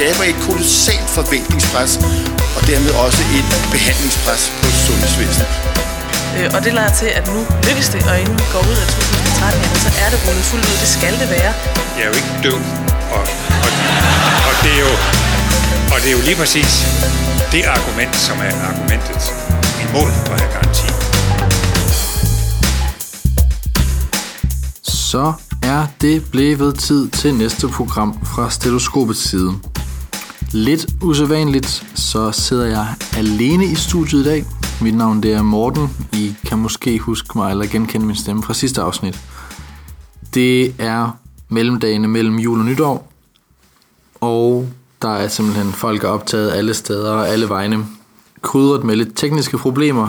skaber et kolossalt forventningspres, og dermed også et behandlingspres på sundhedsvæsenet. Og det lader til, at nu lykkes det, og inden vi går ud af 2013, så er det rullet fuldt ud. Det skal det være. Jeg er jo ikke død, og det er jo... Og det er jo lige præcis det argument, som er argumentet imod for at have garanti. Så er det blevet tid til næste program fra Stetoskopets side. Lidt usædvanligt, så sidder jeg alene i studiet i dag. Mit navn det er Morten. I kan måske huske mig eller genkende min stemme fra sidste afsnit. Det er mellemdagene mellem jul og nytår. Og der er simpelthen folk er optaget alle steder og alle vegne. Krydret med lidt tekniske problemer.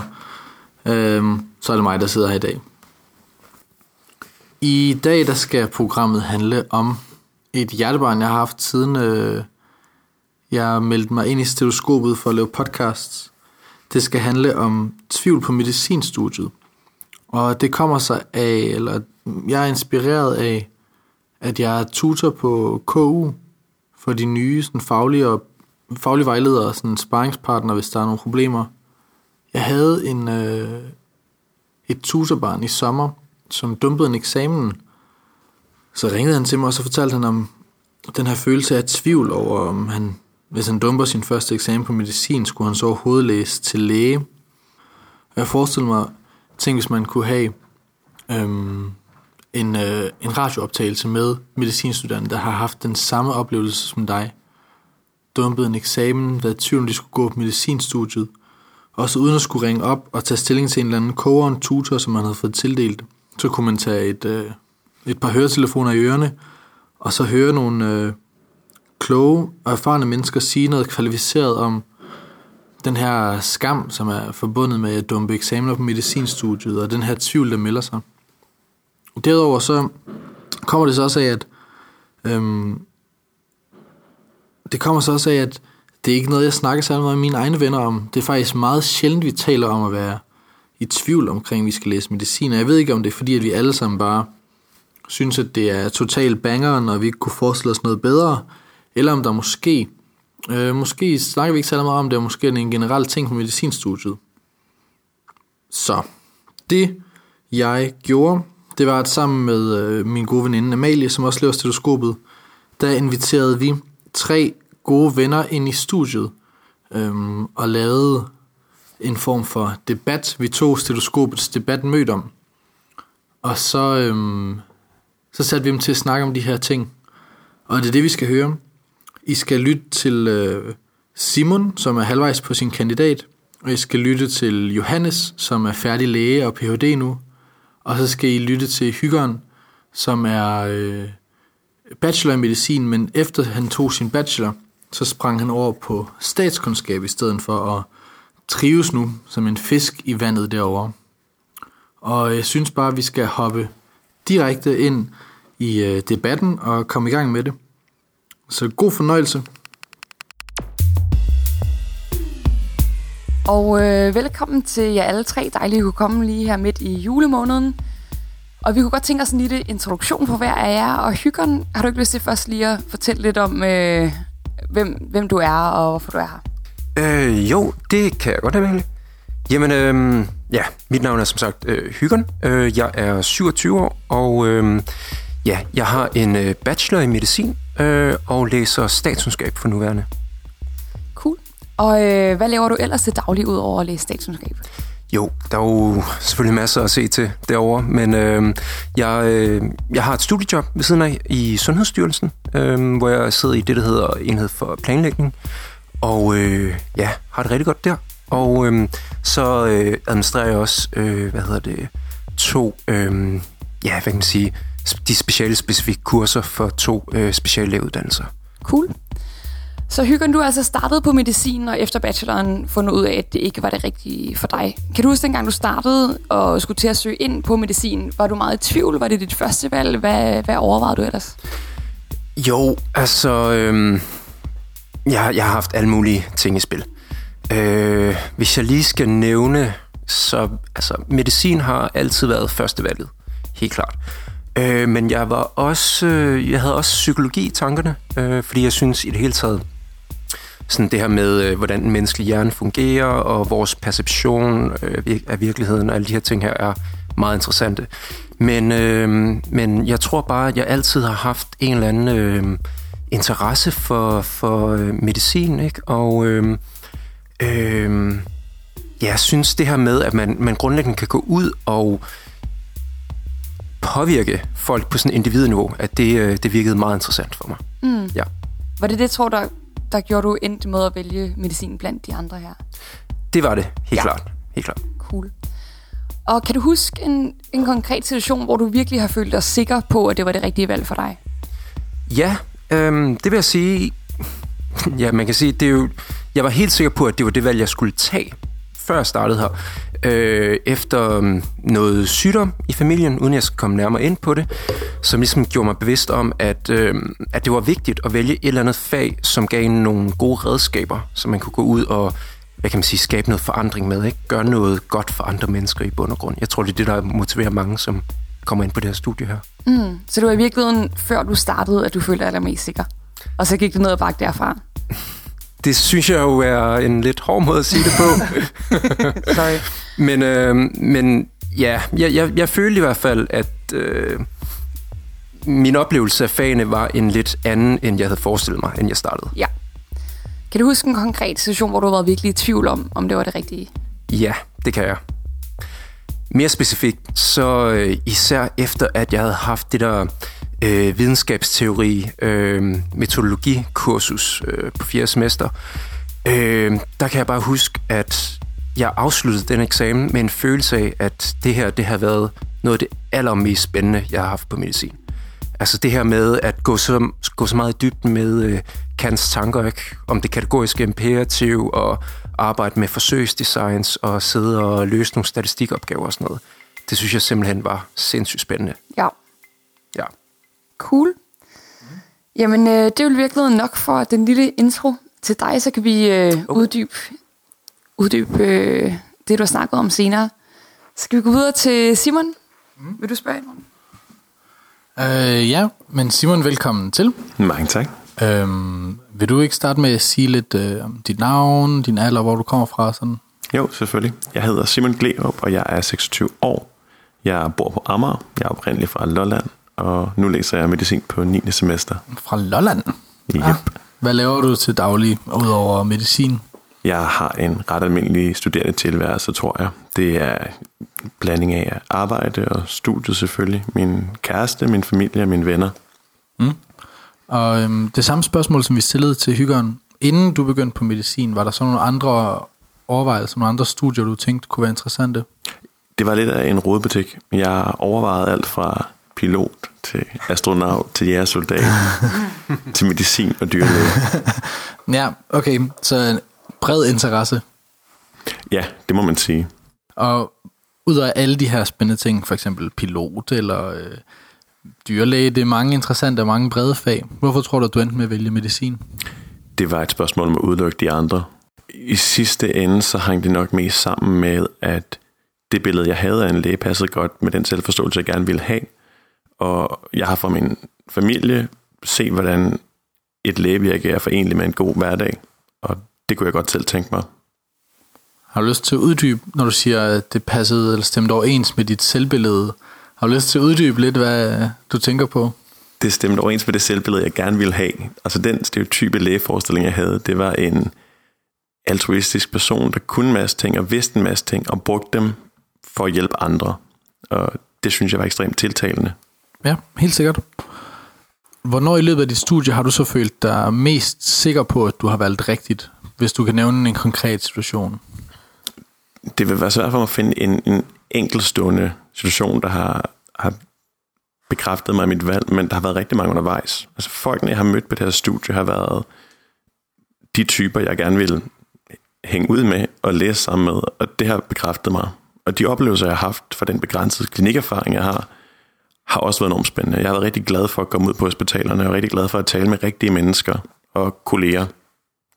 Så er det mig, der sidder her i dag. I dag der skal programmet handle om et hjertebarn, jeg har haft siden jeg meldte mig ind i Stetoskopet for at lave podcasts. Det skal handle om tvivl på medicinstudiet. Og det kommer sig af, eller jeg er inspireret af, at jeg er tutor på KU for de nye sådan, faglige vejledere og sådan, sparringspartner, hvis der er nogle problemer. Jeg havde et tutorbarn i sommer, som dumpede en eksamen. Så ringede han til mig, og så fortalte han om den her følelse af tvivl over, om han, hvis han dumper sin første eksamen på medicin, skulle han så overhovedet læse til læge. Og jeg forestillede mig, tænk hvis man kunne have en radiooptagelse med medicinstuderende, der har haft den samme oplevelse som dig. Dumpede en eksamen, været i tvivl, om de skulle gå på medicinstudiet, også uden at skulle ringe op og tage stilling til en eller anden coach og en tutor, som man havde fået tildelt. Så kunne man tage et par høretelefoner i ørerne, og så høre nogle kloge og erfarne mennesker sige noget kvalificeret om den her skam, som er forbundet med at dumpe eksamener på medicinstudiet, og den her tvivl, der melder sig. Derudover så kommer det så også af, at det er ikke noget, jeg snakker særlig meget med mine egne venner om. Det er faktisk meget sjældent, vi taler om at være i tvivl omkring, at vi skal læse medicin. Og jeg ved ikke, om det er fordi, at vi alle sammen bare synes, at det er totalt bangeren, og vi ikke kunne forestille os noget bedre. Eller om der måske snakker vi ikke særlig meget om det, og måske er det en generel ting på medicinstudiet. Så det, jeg gjorde, det var, at sammen med min gode veninde Amalie, som også laver Stetoskopet, der inviterede vi 3 gode venner ind i studiet og lavede en form for debat. Vi tog Stetoskopets debatmød om, og så satte vi dem til at snakke om de her ting. Og det er det, vi skal høre. I skal lytte til Simon, som er halvvejs på sin kandidat, og I skal lytte til Johannes, som er færdig læge og Ph.D. nu. Og så skal I lytte til Hygen, som er bachelor i medicin, men efter han tog sin bachelor, så sprang han over på statskundskab i stedet for at trives nu som en fisk i vandet derovre. Og jeg synes bare, at vi skal hoppe direkte ind i debatten og komme i gang med det. Så god fornøjelse. Og velkommen til jer alle 3. Dejligt, at I kunne komme lige her midt i julemåneden. Og vi kunne godt tænke os en lille introduktion på hver af jer. Og Hygen, har du ikke lyst til først lige at fortælle lidt om, hvem du er og hvorfor du er her? Jo, det kan jeg godt have. Jamen, ja, mit navn er som sagt Hygen. Jeg er 27 år, og ja, jeg har en bachelor i medicin og læser statskundskab for nuværende. Cool. Og hvad laver du ellers til daglig ud over at læse statskundskab? Jo, der er jo selvfølgelig masser at se til derovre, men jeg har et studiejob ved siden af i Sundhedsstyrelsen, hvor jeg sidder i det, der hedder Enhed for Planlægning, og ja, har det rigtig godt der. Og så administrerer jeg også, 2, ja, hvad kan man sige, de speciale-specifikke kurser for 2 speciallægeuddannelser. Cool. Så Hygen, du har altså startet på medicin, og efter bacheloren fundet ud af, at det ikke var det rigtige for dig. Kan du huske, dengang du startede og skulle til at søge ind på medicin, var du meget i tvivl? Var det dit første valg? Hvad overvejede du ellers? Jo, altså... Jeg har haft alle mulige ting i spil. Hvis jeg lige skal nævne, så... Altså, medicin har altid været førstevalget. Helt klart. Men jeg havde også psykologi i tankerne, fordi jeg synes i det hele taget... sådan det her med, hvordan den menneskelige hjerne fungerer, og vores perception af virkeligheden, og alle de her ting her er meget interessante. Men jeg tror bare, at jeg altid har haft en eller anden interesse for medicin, ikke? Og jeg synes det her med, at man grundlæggende kan gå ud og påvirke folk på sådan et individniveau, at det virkede meget interessant for mig. Mm. Ja. Var det tror du, der gjorde du endte med at vælge medicin blandt de andre her? Det var det, helt klart. Cool. Og kan du huske en konkret situation, hvor du virkelig har følt dig sikker på, at det var det rigtige valg for dig? Ja, det vil jeg sige. Ja, man kan sige, det er jo. Jeg var helt sikker på, at det var det valg, jeg skulle tage, før jeg startede her. Efter noget sygdom i familien, uden jeg skal komme nærmere ind på det, som ligesom gjorde mig bevidst om, at det var vigtigt at vælge et eller andet fag, som gav nogle gode redskaber, så man kunne gå ud og, hvad kan man sige, skabe noget forandring med, ikke? Gøre noget godt for andre mennesker i bund og grund. Jeg tror, det er det, der motiverer mange, som kommer ind på det her studie her. Mm. Så det var i virkeligheden, før du startede, at du følte dig allermest sikker? Og så gik det ned og bakke derfra? Det synes jeg jo er en lidt hård måde at sige det på. Sorry. Men ja, jeg følte i hvert fald, at min oplevelse af fagene var en lidt anden, end jeg havde forestillet mig, inden jeg startede. Ja. Kan du huske en konkret situation, hvor du har været virkelig i tvivl om det var det rigtige? Ja, det kan jeg. Mere specifikt, så især efter, at jeg havde haft det der videnskabsteori, metodologikursus på 4. semester, der kan jeg bare huske, at jeg afsluttede den eksamen med en følelse af, at det her, det har været noget af det allermest spændende, jeg har haft på medicin. Altså det her med at gå så meget i dybden med Kants tanker, ikke? Om det kategoriske imperativ og arbejde med forsøgsdesigns og sidde og løse nogle statistikopgaver og sådan noget. Det synes jeg simpelthen var sindssygt spændende. Ja. Ja. Cool. Jamen, det er jo virkelig nok for den lille intro til dig, så kan vi uddybe det, du har snakket om senere. Så kan vi gå videre til Simon. Mm. Vil du spørge? Ja, men Simon, velkommen til. Mange tak. Vil du ikke starte med at sige lidt om dit navn, din alder, hvor du kommer fra? Sådan? Jo, selvfølgelig. Jeg hedder Simon Gleop, og jeg er 26 år. Jeg bor på Amager. Jeg er oprindelig fra Lolland. Og nu læser jeg medicin på 9. semester. Fra Lolland? Yep. Ah, hvad laver du til daglig, udover medicin? Jeg har en ret almindelig studerende tilværelse, tror jeg. Det er en blanding af arbejde og studiet selvfølgelig. Min kæreste, min familie og mine venner. Mm. Og det samme spørgsmål, som vi stillede til Hygen. Inden du begyndte på medicin, var der så nogle andre overvejelser, nogle andre studier, du tænkte kunne være interessante? Det var lidt af en rodebutik. Jeg overvejede alt fra pilot til astronaut, til jægersoldat, til medicin og dyrlæge. Ja, okay. Så en bred interesse. Ja, det må man sige. Og ud af alle de her spændende ting, for eksempel pilot eller dyrlæge, det er mange interessante og mange brede fag. Hvorfor tror du, at du endte med at vælge medicin? Det var et spørgsmål om at udelukke de andre. I sidste ende, så hang det nok mest sammen med, at det billede, jeg havde af en læge, passede godt med den selvforståelse, jeg gerne ville have. Og jeg har fra min familie set, hvordan et lægevirke er forenligt med en god hverdag. Og det kunne jeg godt selv tænke mig. Har du lyst til at uddybe, når du siger, at det passede eller stemte overens med dit selvbillede? Har du lyst til at uddybe lidt, hvad du tænker på? Det stemte overens med det selvbillede, jeg gerne ville have. Altså den stereotype lægeforestilling, jeg havde, det var en altruistisk person, der kunne en masse ting og vidste en masse ting og brugte dem for at hjælpe andre. Og det synes jeg var ekstremt tiltalende. Ja, helt sikkert. Hvornår i løbet af dit studie har du så følt dig mest sikker på, at du har valgt rigtigt, hvis du kan nævne en konkret situation? Det vil være svært for mig at finde en enkeltstående situation, der har bekræftet mig i mit valg, men der har været rigtig mange undervejs. Altså folkene, jeg har mødt på det her studie, har været de typer, jeg gerne ville hænge ud med og læse sammen med, og det har bekræftet mig. Og de oplevelser, jeg har haft fra den begrænsede klinikerfaring, jeg har også været enormt spændende. Jeg har været rigtig glad for at komme ud på hospitalerne, og rigtig glad for at tale med rigtige mennesker og kolleger.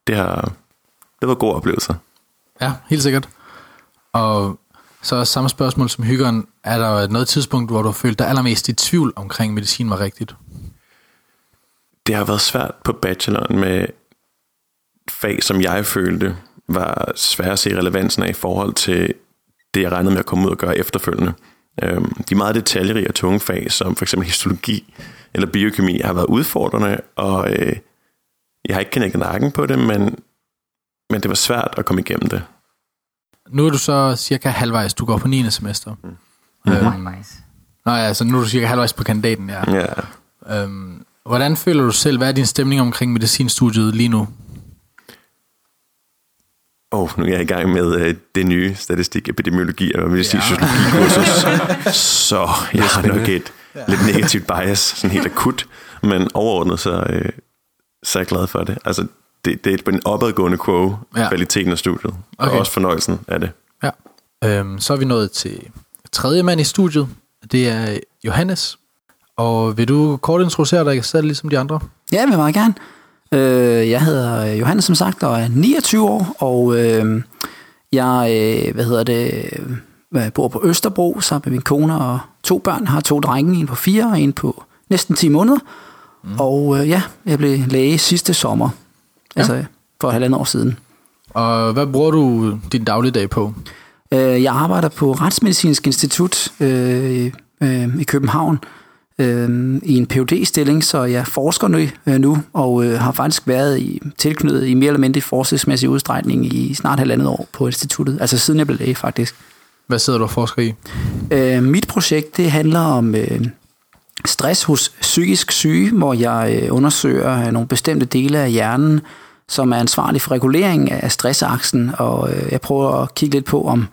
Det var gode oplevelser. Ja, helt sikkert. Og så samme spørgsmål som Hygen. Er der noget tidspunkt, hvor du har følt dig allermest i tvivl omkring, medicin var rigtigt? Det har været svært på bacheloren med fag, som jeg følte var svært at se relevansen af i forhold til det, jeg regnede med at komme ud og gøre efterfølgende. De meget detaljerige og tunge fag, som for eksempel histologi eller biokemi, har været udfordrende, og jeg har ikke knækket nakken på det, men det var svært at komme igennem det. Nu er du så cirka halvvejs, du går på 9. semester. Nice. Nå ja, så nu er du cirka halvvejs på kandidaten, ja. Yeah. Hvordan føler du selv, hvad er din stemning omkring medicinstudiet lige nu? Nu er jeg i gang med det nye statistik, epidemiologi og medicinsociologi-kursus, så jeg har nok et lidt negativt bias, sådan helt akut, men overordnet så er jeg glad for det. Altså, det er på en opadgående kurve, kvaliteten af studiet, og også fornøjelsen af det. Ja. Så er vi nået til tredje mand i studiet, det er Johannes, og vil du kort introducere dig selv ligesom de andre? Ja, jeg vil meget gerne. Jeg hedder Johannes, som sagt, og er 29 år, og jeg bor på Østerbro sammen med min kone og 2 børn. Har 2 drenge, en på 4 og en på næsten 10 måneder. Og jeg blev læge sidste sommer, altså for 1,5 år siden. Og hvad bruger du din dagligdag på? Jeg arbejder på Retsmedicinsk Institut i København, i en PhD-stilling, så jeg forsker nu og har faktisk været tilknyttet i mere eller mindre forskningsmæssig udstrækning i snart 1,5 år på instituttet, altså siden jeg blev læge faktisk. Hvad sidder du og forsker i? Mit projekt, det handler om stress hos psykisk syge, hvor jeg undersøger nogle bestemte dele af hjernen, som er ansvarlig for regulering af stressaksen, og jeg prøver at kigge lidt på, om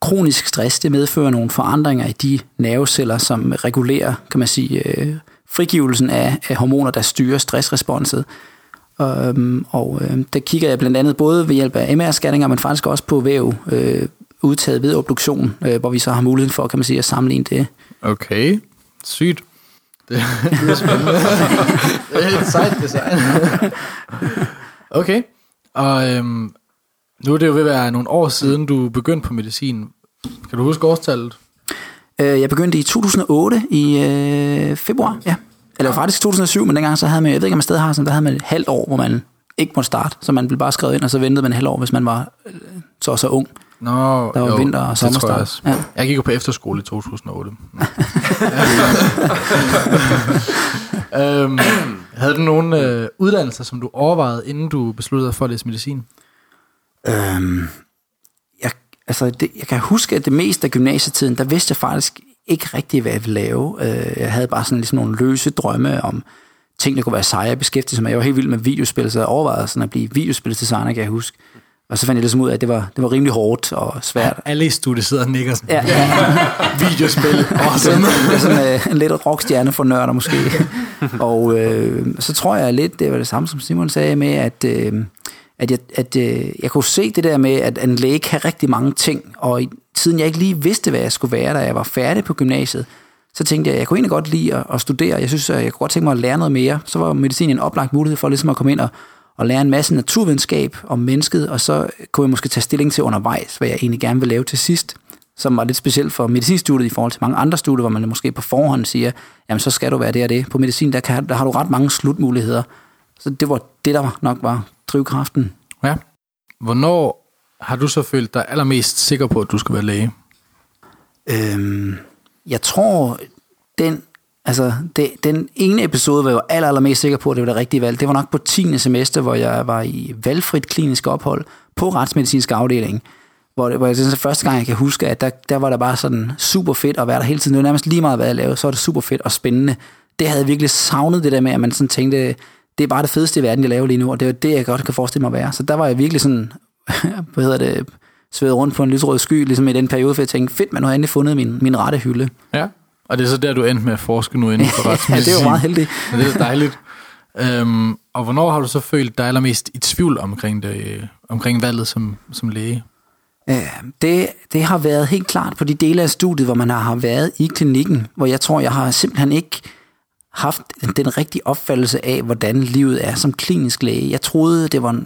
kronisk stress, det medfører nogle forandringer i de nerveceller, som regulerer, kan man sige, frigivelsen af hormoner, der styrer stressresponset. Og der kigger jeg blandt andet både ved hjælp af MR-scanninger, men faktisk også på væv udtaget ved obduktion, hvor vi så har muligheden for, kan man sige, at sammenligne det. Okay, sygt. Det er spændende. Det er helt sejt design. Okay, og nu er det jo ved at være nogle år siden, du begyndte på medicin. Kan du huske årstallet? Jeg begyndte i 2008 i februar, ja. Eller faktisk 2007, men dengang så havde man, jeg ved ikke om man stadig har sådan, der havde man et halvt år, hvor man ikke måtte starte. Så man blev bare skrevet ind, og så ventede man et halvt år, hvis man var så ung. Nå, der var vinter og sommerstart. Jeg gik jo på efterskole i 2008. Havde du nogle uddannelser, som du overvejede, inden du besluttede for at læse medicin? Jeg kan huske, at det meste af gymnasietiden, der vidste jeg faktisk ikke rigtigt, hvad jeg ville lave. Jeg havde bare sådan ligesom nogle løse drømme om ting, der kunne være seje at beskæftige sig med. Jeg var helt vild med videospil, så jeg overvejede sådan at blive videospildesigner, kan jeg huske. Og så fandt jeg ligesom ud af, at det var rimelig hårdt og svært. Alle i studiet sidder og nikker sådan. Videospil. Awesome. Det er sådan en lidt rockstjerne for nørder måske. Og så tror jeg lidt, det var det samme, som Simon sagde med, at jeg kunne se det der med, at en læge kan rigtig mange ting, og siden jeg ikke lige vidste, hvad jeg skulle være, da jeg var færdig på gymnasiet, så tænkte jeg, at jeg kunne egentlig godt lide at studere. Jeg synes, at jeg kunne godt tænke mig at lære noget mere. Så var medicin en oplagt mulighed for ligesom at komme ind og lære en masse naturvidenskab om mennesket, og så kunne jeg måske tage stilling til undervejs, hvad jeg egentlig gerne vil lave til sidst, som var lidt specielt for medicinstudiet i forhold til mange andre studier, hvor man måske på forhånd siger, jamen så skal du være det og det. På medicin, der har du ret mange slutmuligheder. Så det var det, der nok var drivkraften. Ja. Hvornår har du så følt dig allermest sikker på, at du skal være læge? Jeg tror, den ene episode, hvor jeg var allermest sikker på, at det var det rigtige valg, det var nok på 10. semester, hvor jeg var i valgfrit klinisk ophold på retsmedicinsk afdeling. Hvor jeg synes, første gang, jeg kan huske, at der var der bare sådan super fedt at være der hele tiden. Det var nærmest lige meget, hvad jeg lavede, så var det super fedt og spændende. Det havde jeg virkelig savnet, det der med, at man sådan tænkte, det er bare det fedeste i verden, jeg laver lige nu, og det er det, jeg godt kan forestille mig at være. Så der var jeg virkelig sådan, svedet rundt på en lysrød sky, ligesom i den periode, for jeg tænkte, fedt, man har endelig fundet min rette hylde. Ja, og det er så der, du endte med at forske nu inden for retsmedicin. Ja, det er jo meget heldigt. Det er dejligt. Og hvornår har du så følt dig allermest i tvivl omkring valget som læge? Det har været helt klart på de dele af studiet, hvor man har været i klinikken, hvor jeg tror, jeg har simpelthen ikke haft den rigtige opfattelse af, hvordan livet er som klinisk læge. Jeg troede, det var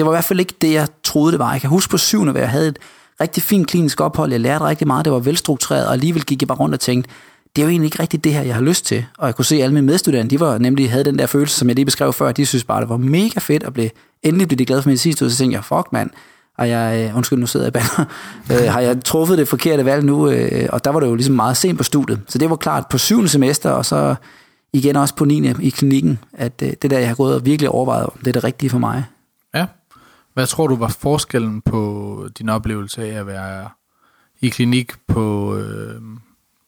i hvert fald ikke det, jeg troede, det var. Jeg kan huske på 7. hvor jeg havde et rigtig fint klinisk ophold. Jeg lærte rigtig meget, det var velstruktureret, og alligevel gik jeg bare rundt og tænkte, det er jo egentlig ikke rigtigt det her, jeg har lyst til. Og jeg kunne se, alle mine medstuderende, de var nemlig havde den der følelse, som jeg lige beskrev før, de synes bare, det var mega fedt at blive, endelig blev de glade for medicinstudiet, så tænkte jeg, fuck mand, og jeg, undskyld, nu sidder jeg bander, har jeg truffet det forkerte valg nu, og der var det jo ligesom meget sent på studiet. Så det var klart på 7. semester, og så igen også på 9. i klinikken, at det der, jeg har gået og virkelig overvejet, det er det rigtige for mig. Ja. Hvad tror du var forskellen på din oplevelse af at være i klinik på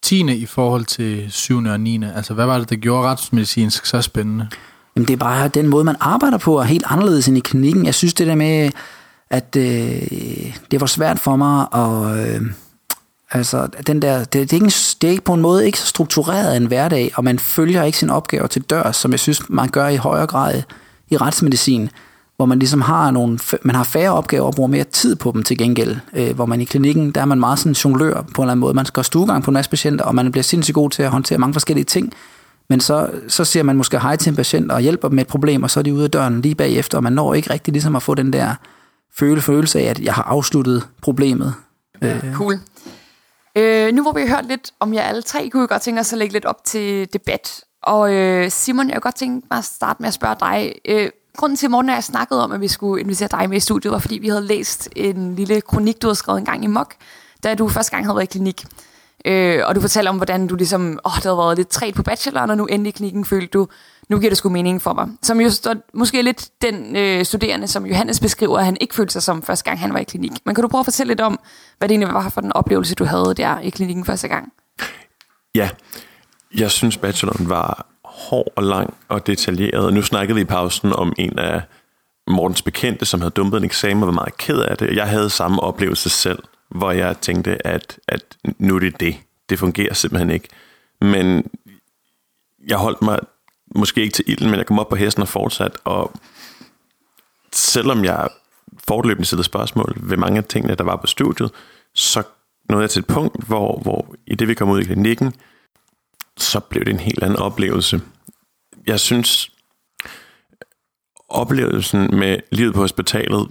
10. i forhold til 7. og 9. Altså, hvad var det, der gjorde retsmedicinsk så spændende? Jamen, det er bare den måde, man arbejder på, er helt anderledes end i klinikken. Jeg synes det der med, at det var svært for mig, og altså, den der, det er ikke på en måde ikke så struktureret en hverdag, og man følger ikke sine opgaver til dørs, som jeg synes, man gør i højere grad i retsmedicin, hvor man ligesom har nogle, man har færre opgaver og bruger mere tid på dem til gengæld, hvor man i klinikken, der er man meget sådan jonglør på en eller anden måde, man går stuegang på en masse patienter, og man bliver sindssygt god til at håndtere mange forskellige ting, men så ser man måske hej til en patient og hjælper dem med et problem, og så er de ude af døren lige bagefter, og man når ikke rigtig ligesom at få den der følelse af, at jeg har afsluttet problemet. Cool. Nu hvor vi har hørt lidt om jer alle tre, kunne jeg godt tænke os at lægge lidt op til debat. Og Simon, jeg kunne godt tænke mig at starte med at spørge dig. Grunden til, at Morten og jeg snakkede om, at vi skulle invitere dig med i studiet, var fordi vi havde læst en lille kronik, du havde skrevet en gang i MOK, da du første gang havde været i klinik. Og du fortalte om, hvordan du ligesom, det havde været lidt træt på bacheloren, og nu endelig i klinikken følte du, nu giver det sgu mening for mig. Som jo måske lidt den studerende, som Johannes beskriver, at han ikke følte sig som første gang, han var i klinik. Men kan du prøve at fortælle lidt om, hvad det egentlig var for den oplevelse, du havde der i klinikken første gang? Ja, jeg synes bacheloren var hård og lang og detaljeret. Nu snakkede vi i pausen om en af Mortens bekendte, som havde dumpet en eksamen og var meget ked af det. Jeg havde samme oplevelse selv, hvor jeg tænkte, at nu er det det. Det fungerer simpelthen ikke. Men jeg holdt mig måske ikke til ilden, men jeg kom op på hesten og fortsat. Og selvom jeg fortløbende stillede spørgsmål ved mange af tingene, der var på studiet, så nåede jeg til et punkt, hvor i det vi kom ud i klinikken, så blev det en helt anden oplevelse. Jeg synes, oplevelsen med livet på hospitalet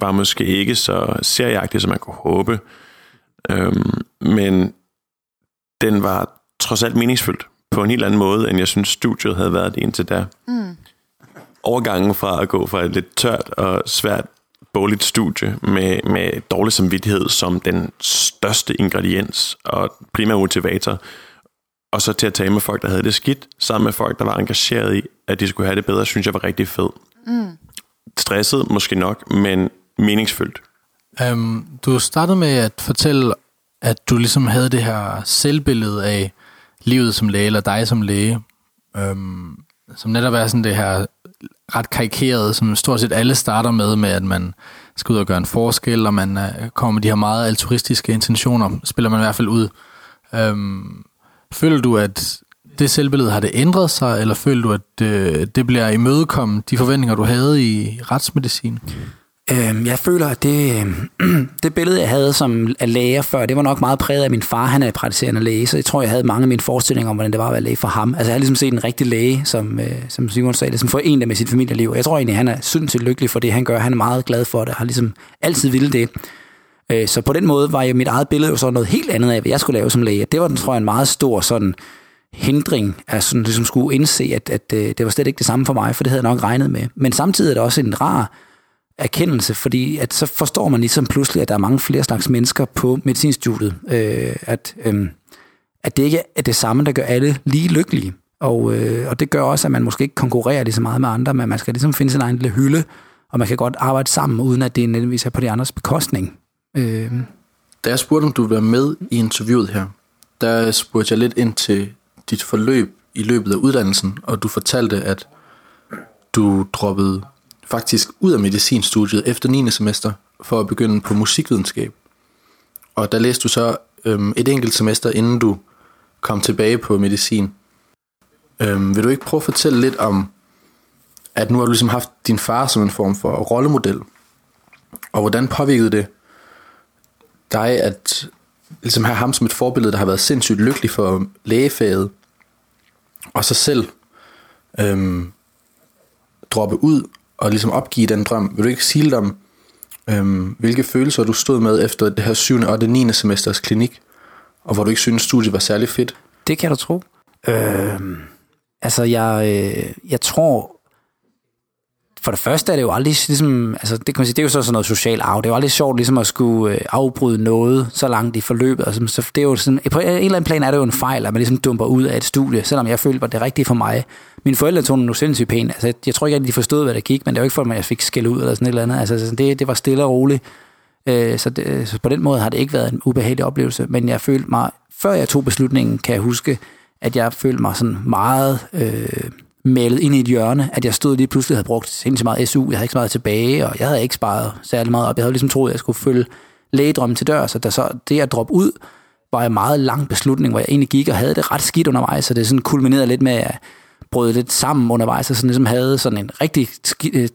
var måske ikke så serieagtig, som man kunne håbe. Men den var trods alt meningsfyldt på en helt anden måde, end jeg synes, studiet havde været det indtil da. Mm. Overgangen fra at gå fra et lidt tørt og svært bogligt studie med dårlig samvittighed som den største ingrediens og primær motivator, og så til at tale med folk, der havde det skidt, sammen med folk, der var engageret i, at de skulle have det bedre, synes jeg var rigtig fed. Mm. Stresset måske nok, men meningsfyldt. Du startede med at fortælle, at du ligesom havde det her selvbillede af livet som læge, eller dig som læge, som netop er sådan det her ret karikerede, som stort set alle starter med at man skal ud og gøre en forskel, og man kommer med de her meget altruistiske intentioner, spiller man i hvert fald ud. Føler du, at det selvbillede har det ændret sig, eller føler du, at det bliver imødekommet de forventninger, du havde i retsmedicin? Jeg føler, at det billede, jeg havde som læger før, det var nok meget præget af min far, han er praktiserende læge, så jeg tror, jeg havde mange af mine forestillinger om, hvordan det var at være læge for ham. Altså jeg har ligesom set en rigtig læge, som Simon sagde, som forener med sit familieliv. Jeg tror egentlig, han er sindssygt lykkelig for det, han gør. Han er meget glad for det, har ligesom altid ville det. Så på den måde var mit eget billede jo så noget helt andet af, hvad jeg skulle lave som læge. Det var, tror jeg, en meget stor sådan hindring, at sådan ligesom skulle indse, at det var slet ikke det samme for mig, for det havde jeg nok regnet med. Men samtidig er det også en rar erkendelse, fordi at så forstår man ligesom pludselig, at der er mange flere slags mennesker på medicinstudiet. At det ikke er det samme, der gør alle lige lykkelige. Og det gør også, at man måske ikke konkurrerer lige så meget med andre, men man skal ligesom finde sin egen lille hylde, og man kan godt arbejde sammen, uden at det nødvendigvis er på de andres bekostning. Da jeg spurgte, om du ville være med i interviewet her, der spurgte jeg lidt ind til dit forløb i løbet af uddannelsen, og du fortalte, at du droppede faktisk ud af medicinstudiet efter 9. semester for at begynde på musikvidenskab. Og der læste du så et enkelt semester, inden du kom tilbage på medicin. Vil du ikke prøve at fortælle lidt om, at nu har du ligesom haft din far som en form for rollemodel, og hvordan påvirkede det dig at ligesom have ham som et forbillede, der har været sindssygt lykkelig for lægefaget, og så selv droppe ud og ligesom opgive den drøm. Vil du ikke sige lidt om, hvilke følelser du stod med efter det her 7. og det 9. semesters klinik, og hvor du ikke synes, studiet var særlig fedt? Det kan du tro. Jeg tror... For det første er det jo aldrig ligesom, altså det kan man sige, det er jo sådan noget social arv. Det er jo aldrig sjovt ligesom at skulle afbryde noget så langt i forløbet. Altså, så det er jo sådan, på en eller anden plan er det jo en fejl, at man ligesom dumper ud af et studie, selvom jeg følte, at det rigtige for mig. Mine forældre tog nu sindssygt pænt. Altså, jeg tror ikke, at de forstod, hvad der gik, men det var ikke for, at jeg fik skæld ud eller sådan et eller andet. Altså, det var stille og roligt. Så på den måde har det ikke været en ubehagelig oplevelse, men jeg følte mig, før jeg tog beslutningen, kan jeg huske, at jeg følte mig sådan meget... mældet ind i et hjørne, at jeg stod lige pludselig havde brugt sindssygt meget SU, jeg havde ikke så meget tilbage, og jeg havde ikke sparet særlig meget op. Jeg havde ligesom troet, at jeg skulle følge lægedrømmen til dør, så det at droppe ud, var en meget lang beslutning, hvor jeg egentlig gik og havde det ret skidt undervejs, så det sådan kulminerede lidt med, at jeg brød lidt sammen undervejs, og sådan ligesom havde sådan en rigtig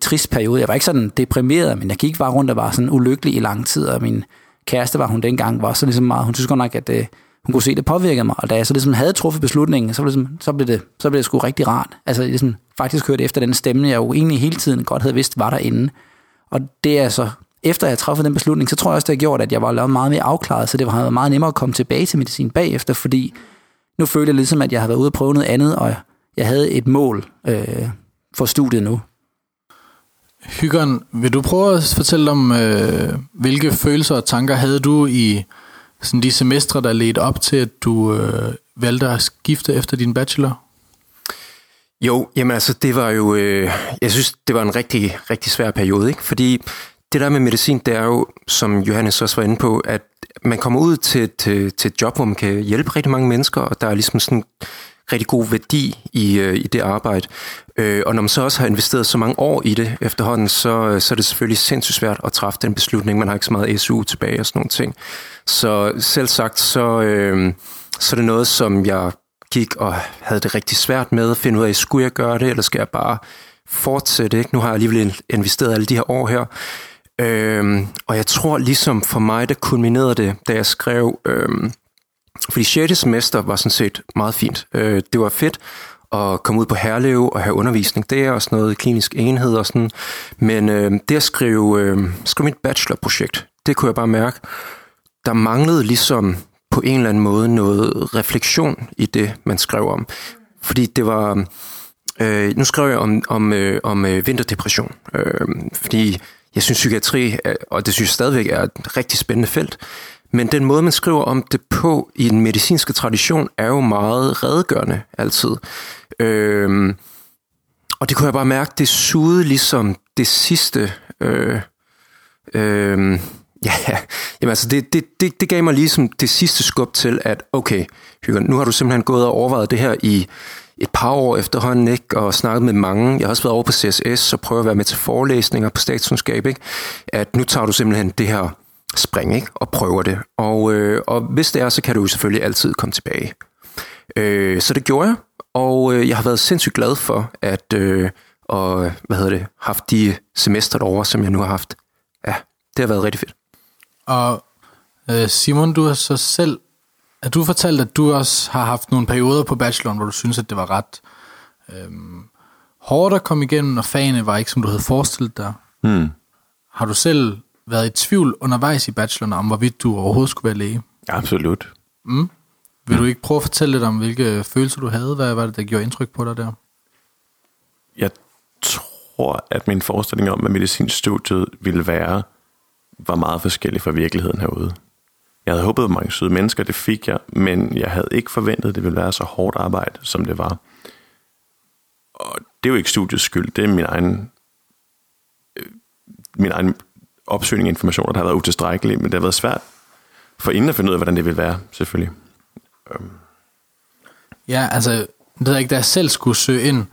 trist periode. Jeg var ikke sådan deprimeret, men jeg gik bare rundt og var sådan ulykkelig i lang tid, og min kæreste var hun dengang, var så ligesom meget, hun synes godt nok, at det hun kunne se, at det påvirkede mig, og da jeg så ligesom havde truffet beslutningen, så blev det sgu rigtig rart. Altså ligesom, faktisk hørte efter den stemme, jeg jo egentlig hele tiden godt havde vidst, var derinde. Og det er så, efter jeg træffede den beslutning, så tror jeg også, det har gjort, at jeg var meget mere afklaret, så det var meget nemmere at komme tilbage til medicin bagefter, fordi nu følte jeg ligesom, at jeg havde været ude og prøve noget andet, og jeg havde et mål for studiet nu. Hygen, vil du prøve at fortælle om, hvilke følelser og tanker havde du i... sådan de semestre, der ledte op til, at du valgte at skifte efter din bachelor? Jo, jamen altså, det var jo... jeg synes, det var en rigtig, rigtig svær periode, ikke? Fordi det der med medicin, det er jo, som Johannes også var inde på, at man kommer ud til et job, hvor man kan hjælpe rigtig mange mennesker, og der er ligesom sådan rigtig god værdi i det arbejde. Og når man så også har investeret så mange år i det efterhånden, så er det selvfølgelig sindssygt svært at træffe den beslutning. Man har ikke så meget SU tilbage og sådan nogle ting. Så selv sagt, så er det noget, som jeg gik og havde det rigtig svært med at finde ud af, skulle jeg gøre det, eller skal jeg bare fortsætte? Ikke? Nu har jeg alligevel investeret alle de her år her. Og jeg tror ligesom for mig, der kulminerede det, da jeg skrev... Fordi 6. semester var sådan set meget fint. Det var fedt at komme ud på Herlev og have undervisning der og sådan noget, klinisk enhed og sådan. Men det at skrive mit bachelorprojekt, det kunne jeg bare mærke, der manglede ligesom på en eller anden måde noget refleksion i det, man skrev om. Fordi det var... nu skrev jeg om vinterdepression, fordi jeg synes psykiatri, og det synes jeg stadigvæk er et rigtig spændende felt, men den måde, man skriver om det på i den medicinske tradition, er jo meget redegørende altid. Og det kunne jeg bare mærke, det sugede ligesom det sidste... det gav mig ligesom det sidste skub til, at okay, Hygen, nu har du simpelthen gået og overvejet det her i et par år efterhånden, ikke? Og snakket med mange. Jeg har også været over på CSS og prøvet at være med til forelæsninger på statskundskab, ikke? At nu tager du simpelthen det her spring, ikke? Og prøver det. Og hvis det er, så kan du jo selvfølgelig altid komme tilbage. Så det gjorde jeg, og jeg har været sindssygt glad for, at haft de semester derovre, som jeg nu har haft. Ja, det har været rigtig fedt. Og Simon, du har så selv, at du fortalt, at du også har haft nogle perioder på bacheloren, hvor du synes, at det var ret hårdt at komme igennem, og fagene var ikke, som du havde forestillet dig. Mm. Har du selv været i tvivl undervejs i bacheloren om, hvorvidt du overhovedet skulle være læge? Absolut. Mm. Vil du ikke prøve at fortælle lidt om, hvilke følelser du havde? Hvad var det, der gjorde indtryk på dig der? Jeg tror, at min forestilling om, hvad medicinstudiet ville være, var meget forskellig fra virkeligheden herude. Jeg havde håbet på mange søde mennesker, det fik jeg, men jeg havde ikke forventet, at det ville være så hårdt arbejde, som det var. Og det er jo ikke studiets skyld, det er min egen opsøgning af informationer, der har været utilstrækkelig, men det har været svært for inden at finde ud af, hvordan det ville være, selvfølgelig. Ja, altså, det er ikke, da jeg selv skulle søge ind.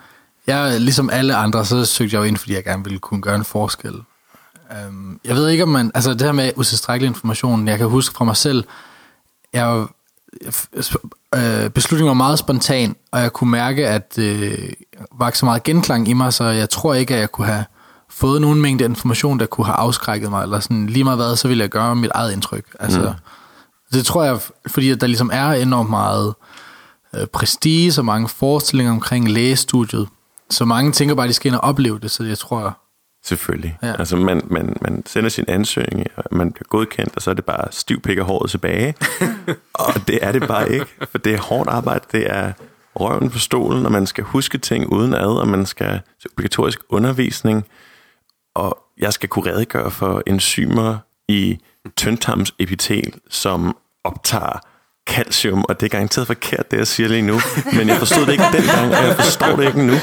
Jeg, ligesom alle andre, så søgte jeg jo ind, fordi jeg gerne ville kunne gøre en forskel. Jeg ved ikke, om man... Altså, det her med utilstrækkelig information, jeg kan huske fra mig selv, beslutningen var meget spontan, og jeg kunne mærke, at var ikke så meget genklang i mig, så jeg tror ikke, at jeg kunne have fået nogen mængde information, der kunne have afskrækket mig, eller sådan lige meget hvad, så ville jeg gøre mit eget indtryk. Altså, det tror jeg, fordi der ligesom er enormt meget prestige, så mange forestillinger omkring lægestudiet, så mange tænker bare, at de skal ind og opleve det, så jeg tror, Selvfølgelig. Ja. Altså man sender sin ansøgning, og man bliver godkendt, og så er det bare stiv pik og håret tilbage. Og det er det bare ikke, for det er hårdt arbejde, det er røven på stolen, og man skal huske ting udenad, og man skal til obligatorisk undervisning, og jeg skal kunne redegøre for enzymer i tyndtarms epitel, som optager calcium, og det er garanteret forkert, det jeg siger lige nu, men jeg forstod det ikke dengang, og jeg forstår det ikke nu.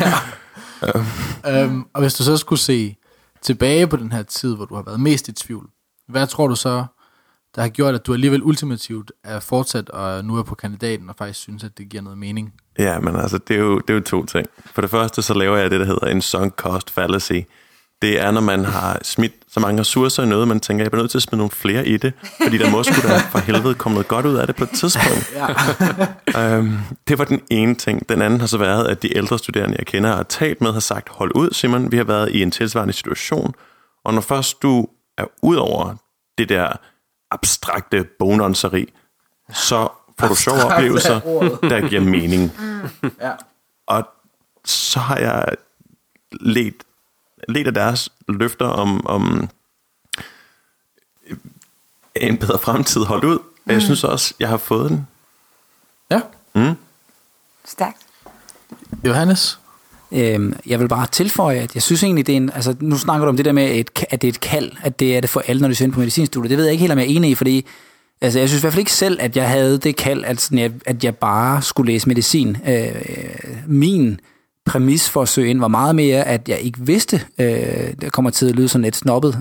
Ja. Og hvis du så skulle se tilbage på den her tid, hvor du har været mest i tvivl, hvad tror du så, der har gjort, at du alligevel ultimativt er fortsat og nu er på kandidaten og faktisk synes, at det giver noget mening? Ja, men altså, det er jo to ting. For det første, så laver jeg det, der hedder en sunk cost fallacy. Det er, når man har smidt så mange ressourcer i noget, man tænker, jeg bliver nødt til at smide nogle flere i det, fordi der må sgu da for helvede komme noget godt ud af det på et tidspunkt. Ja. Det var den ene ting. Den anden har så været, at de ældre studerende, jeg kender og har talt med, har sagt, hold ud, Simon, vi har været i en tilsvarende situation, og når først du er ud over det der abstrakte bognonseri, så får du sjove oplevelser, der giver mening. Mm. Ja. Og så har jeg ledt af deres løfter om en bedre fremtid holdt ud. Og jeg synes også, jeg har fået den. Ja. Mm. Stærkt. Johannes? Jeg vil bare tilføje, at jeg synes egentlig, det er en, altså nu snakker du om det der med, at det er et kald, at det er det for alle, når de søger på medicinstudiet. Det ved jeg ikke helt, om jeg er enig i, fordi altså, jeg synes i hvert fald ikke selv, at jeg havde det kald, at jeg bare skulle læse medicin. Min præmis for at søge ind var meget mere, at jeg ikke vidste, det kommer til at lyde sådan lidt snobbet.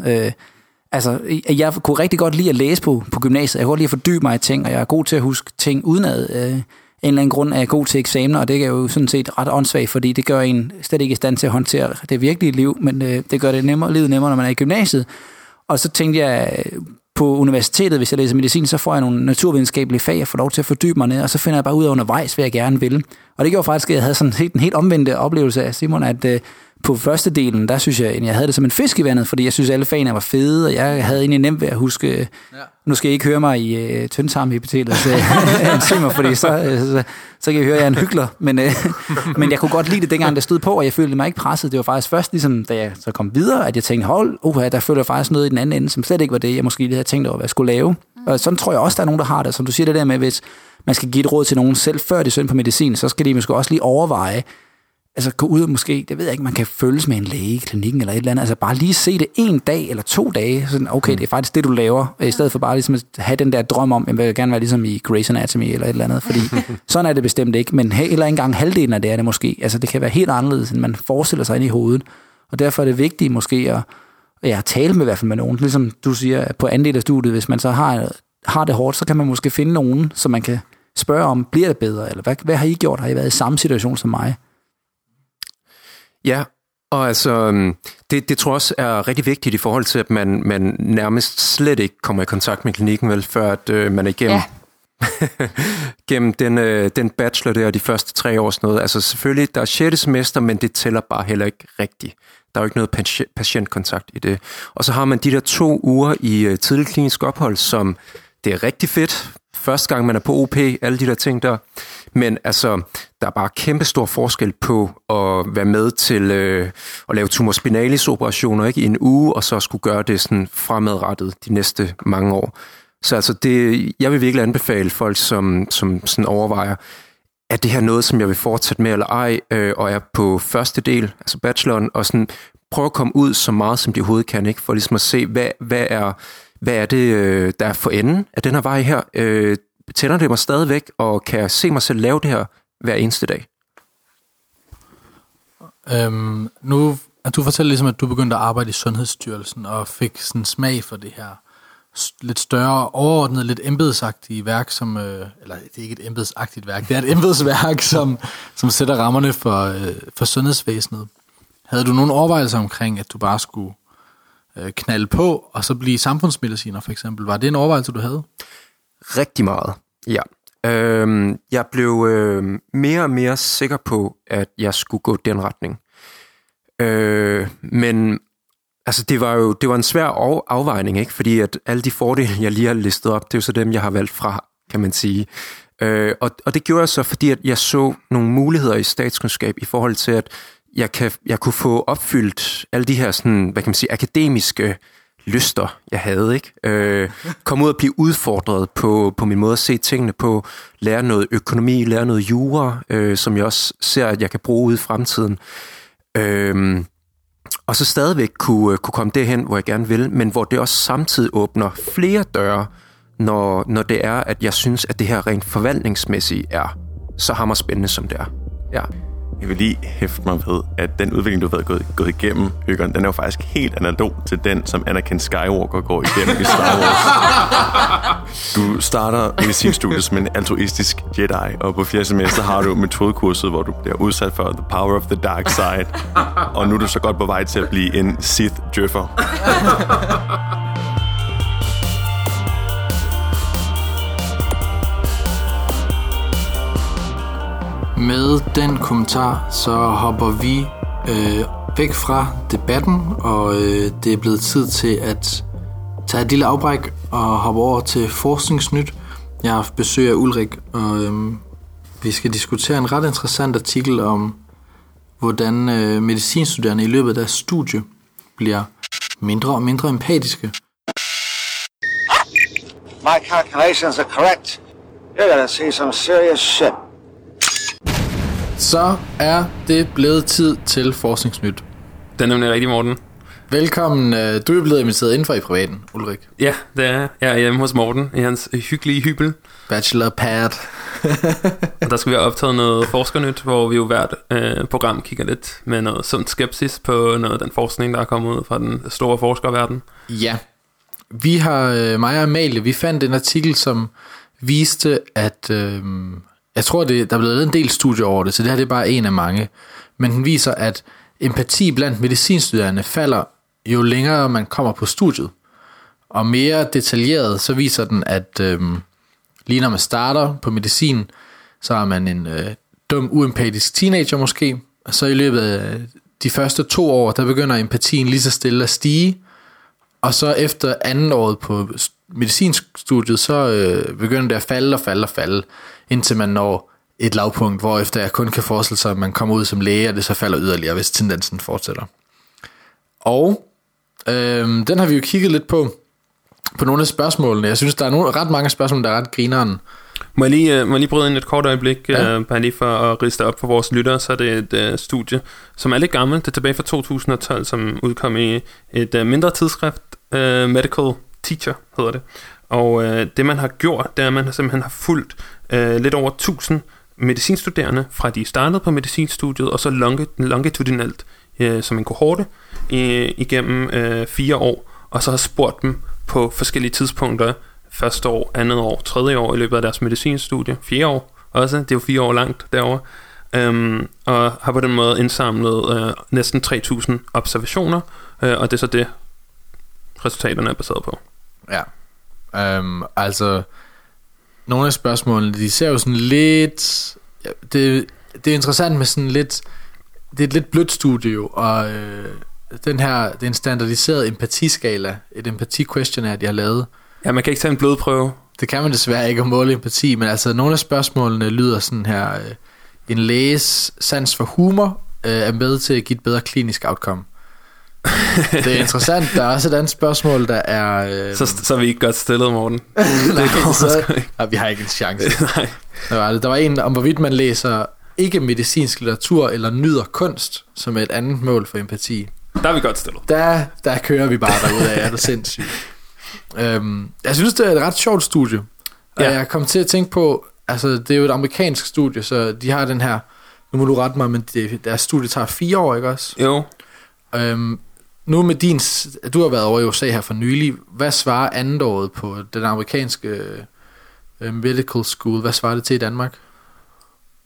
Jeg kunne rigtig godt lide at læse på gymnasiet. Jeg kunne godt lide at fordybe mig i ting, og jeg er god til at huske ting udenad. En eller anden grund er jeg god til eksamener, og det er jo sådan set ret åndssvagt, fordi det gør en slet ikke i stand til at håndtere det virkelige liv, men det gør det livet nemmere, når man er i gymnasiet. Og så tænkte jeg, på universitetet, hvis jeg læser medicin, så får jeg nogle naturvidenskabelige fag, jeg får lov til at fordybe mig ned, og så finder jeg bare ud af undervejs, hvad jeg gerne vil. Og det gjorde faktisk, at jeg havde sådan en helt omvendte oplevelse af Simon, at på første delen, der synes jeg, at jeg havde det som en fisk i vandet, fordi jeg synes, at alle fagene var fede, og jeg havde egentlig nemt ved at huske, nu skal I ikke høre mig i tyndtarmepitelets enzymer, fordi så kan I høre, at jeg er en hykler. Men jeg kunne godt lide det, dengang der stod på, og jeg følte mig ikke presset. Det var faktisk først, ligesom, da jeg så kom videre, at jeg tænkte, der følte jeg faktisk noget i den anden ende, som slet ikke var det, jeg måske lige havde tænkt over, hvad jeg skulle lave. Og sådan tror jeg også, der er nogen, der har det. Som du siger det der med, hvis man skal give et råd til nogen selv, før de søger ind på medicin, så skal de måske også lige overveje, altså gå ud og måske, det ved jeg ikke, man kan følges med en læge i klinikken eller et eller andet, altså bare lige se det en dag eller 2 dage, sådan okay, det er faktisk det, du laver, i stedet for bare ligesom at have den der drøm om, jeg vil gerne være ligesom i Grey's Anatomy eller et eller andet, fordi sådan er det bestemt ikke, men heller ikke engang halvdelen af det er det måske, altså det kan være helt anderledes, end man forestiller sig ind i hovedet, og derfor er det vigtigt måske at tale med i hvert fald med nogen, ligesom du siger, på anden del af studiet, hvis man så har det hårdt, så kan man måske finde nogen, som man kan spørge om, bliver det bedre, eller hvad har I gjort, har I været i samme situation som mig? Ja, og altså, det tror jeg også er rigtig vigtigt i forhold til, at man nærmest slet ikke kommer i kontakt med klinikken, vel, før at man er igennem den bachelor der, de første 3 år sådan noget. Altså selvfølgelig, der er 6. semester, men det tæller bare heller ikke rigtigt. Der er jo ikke noget patientkontakt i det. Og så har man de der 2 uger i tidlig klinisk ophold, som det er rigtig fedt. Første gang man er på OP, alle de der ting der. Men altså, der er bare kæmpe stor forskel på at være med til at lave tumorspinalis-operationer, ikke, i en uge, og så skulle gøre det sådan fremadrettet de næste mange år. Så altså, jeg vil virkelig anbefale folk, som sådan overvejer, er det her noget, som jeg vil fortsætte med eller ej, og er på første del, altså bacheloren, og sådan prøve at komme ud så meget, som de overhovedet kan, ikke, for ligesom at se, hvad er det, der er for enden af den her vej her? Tænder det mig stadigvæk, og kan jeg se mig selv lave det her hver eneste dag? Nu, at du fortæller ligesom, at du begyndte at arbejde i Sundhedsstyrelsen, og fik sådan smag for det her lidt større, overordnet, lidt embedsagtige værk, som, eller det er ikke et embedsagtigt værk, det er et embedsværk, som sætter rammerne for sundhedsvæsenet. Havde du nogen overvejelser omkring, at du bare skulle knalde på, og så blive samfundsmediciner for eksempel? Var det en overvejelse, du havde? Rigtig meget, ja. Jeg blev mere og mere sikker på, at jeg skulle gå den retning. Men altså, det var en svær afvejning, ikke? Fordi at alle de fordele, jeg lige har listet op, det er jo så dem, jeg har valgt fra, kan man sige. Og det gjorde jeg så, fordi at jeg så nogle muligheder i statskundskab i forhold til, at jeg kunne få opfyldt alle de her sådan, hvad kan man sige, akademiske lyster, jeg havde, ikke? Kom ud og blive udfordret på min måde at se tingene på, lære noget økonomi, lære noget jura, som jeg også ser, at jeg kan bruge ude i fremtiden. Og så stadigvæk kunne komme derhen, hvor jeg gerne vil, men hvor det også samtidig åbner flere døre, når det er, at jeg synes, at det her rent forvaltningsmæssigt er så hammerspændende, som det er. Ja. Jeg vil lige hæfte mig ved, at den udvikling, du har gået igennem, Hygen, den er jo faktisk helt analog til den, som Anakin Skywalker går igennem i Star Wars. Du starter medicinstudiet som en altruistisk Jedi, og på 4. semester har du metodekurset, hvor du bliver udsat for the power of the dark side, og nu er du så godt på vej til at blive en Sith-djøffer. Med den kommentar, så hopper vi væk fra debatten, og det er blevet tid til at tage et lille afbræk og hoppe over til forskningsnyt. Jeg har haft besøg af Ulrik, og vi skal diskutere en ret interessant artikel om, hvordan medicinstuderende i løbet af deres studie bliver mindre og mindre empatiske. My calculations are correct. You're gonna see some serious shit. Så er det blevet tid til forskningsnyt. Den er nemlig rigtig, Morten. Velkommen. Du er blevet inviteret indenfor i privaten, Ulrik. Ja, det er jeg. Er hjemme hos Morten i hans hyggelige hybel. Bachelorpad. Og der skal vi have optaget noget forskernyt, hvor vi jo hvert program kigger lidt med noget sundt skepsis på noget af den forskning, der er kommet ud fra den store forskerverden. Ja. Vi har, mig og Amalie, vi fandt en artikel, som viste, at... Jeg tror, der er blevet lavet en del studier over det, så det her det er bare en af mange. Men den viser, at empati blandt medicinstuderende falder jo længere man kommer på studiet. Og mere detaljeret, så viser den, at lige når man starter på medicin, så er man en dum, uempatisk teenager måske. Og så i løbet af de første 2 år, der begynder empatien lige så stille at stige. Og så efter 2. året på medicinstudiet, så begynder det at falde, indtil man når et lavpunkt, hvor efter jeg kun kan forestille sig, at man kommer ud som læge, og det så falder yderligere, hvis tendensen fortsætter. Og den har vi jo kigget lidt på nogle af spørgsmålene. Jeg synes, der er ret mange spørgsmål, der er ret grineren. Må jeg lige bryde ind et kort øjeblik, ja. Bare lige for at riste op for vores lyttere, så er det et studie, som er lidt gammelt. Det er tilbage fra 2012, som udkom i et mindre tidsskrift, Medical Teacher hedder det. Og det man har gjort, det er, at man simpelthen har fulgt lidt over 1000 medicinstuderende, fra de startede på medicinstudiet, og så longitudinalt som en kohorte igennem 4 år, og så har spurgt dem på forskellige tidspunkter, første år, andet år, tredje år i løbet af deres medicinstudie, 4. år også, det er jo 4 år langt derovre, og har på den måde indsamlet næsten 3000 observationer, og det er så det, resultaterne er baseret på. Ja, altså nogle af spørgsmålene, de ser jo sådan lidt, ja, det er interessant med sådan lidt, det er et lidt blødt studie, og det er en standardiseret empatiskala, et empati-questionnaire, de har lavet. Ja, man kan ikke tage en blodprøve. Det kan man desværre ikke at måle empati, men altså nogle af spørgsmålene lyder sådan her, en læges sans for humor er med til at give et bedre klinisk outcome. Det er interessant, der er også et andet spørgsmål, der er... Så er vi ikke godt stillet, Morten. Vi har ikke en chance. Nej. Der var en om, hvorvidt man læser ikke medicinsk litteratur eller nyder kunst, som er et andet mål for empati. Der er vi godt stillet. Der kører vi bare derudad, er det sindssygt. Jeg synes, det er et ret sjovt studie, og ja. Jeg kom til at tænke på, altså det er jo et amerikansk studie, så de har den her, nu må du rette mig, men deres studie tager 4 år, ikke også? Jo. Nu med du har været over i USA her for nylig, hvad svarer 2. året på den amerikanske medical school, hvad svarer det til i Danmark?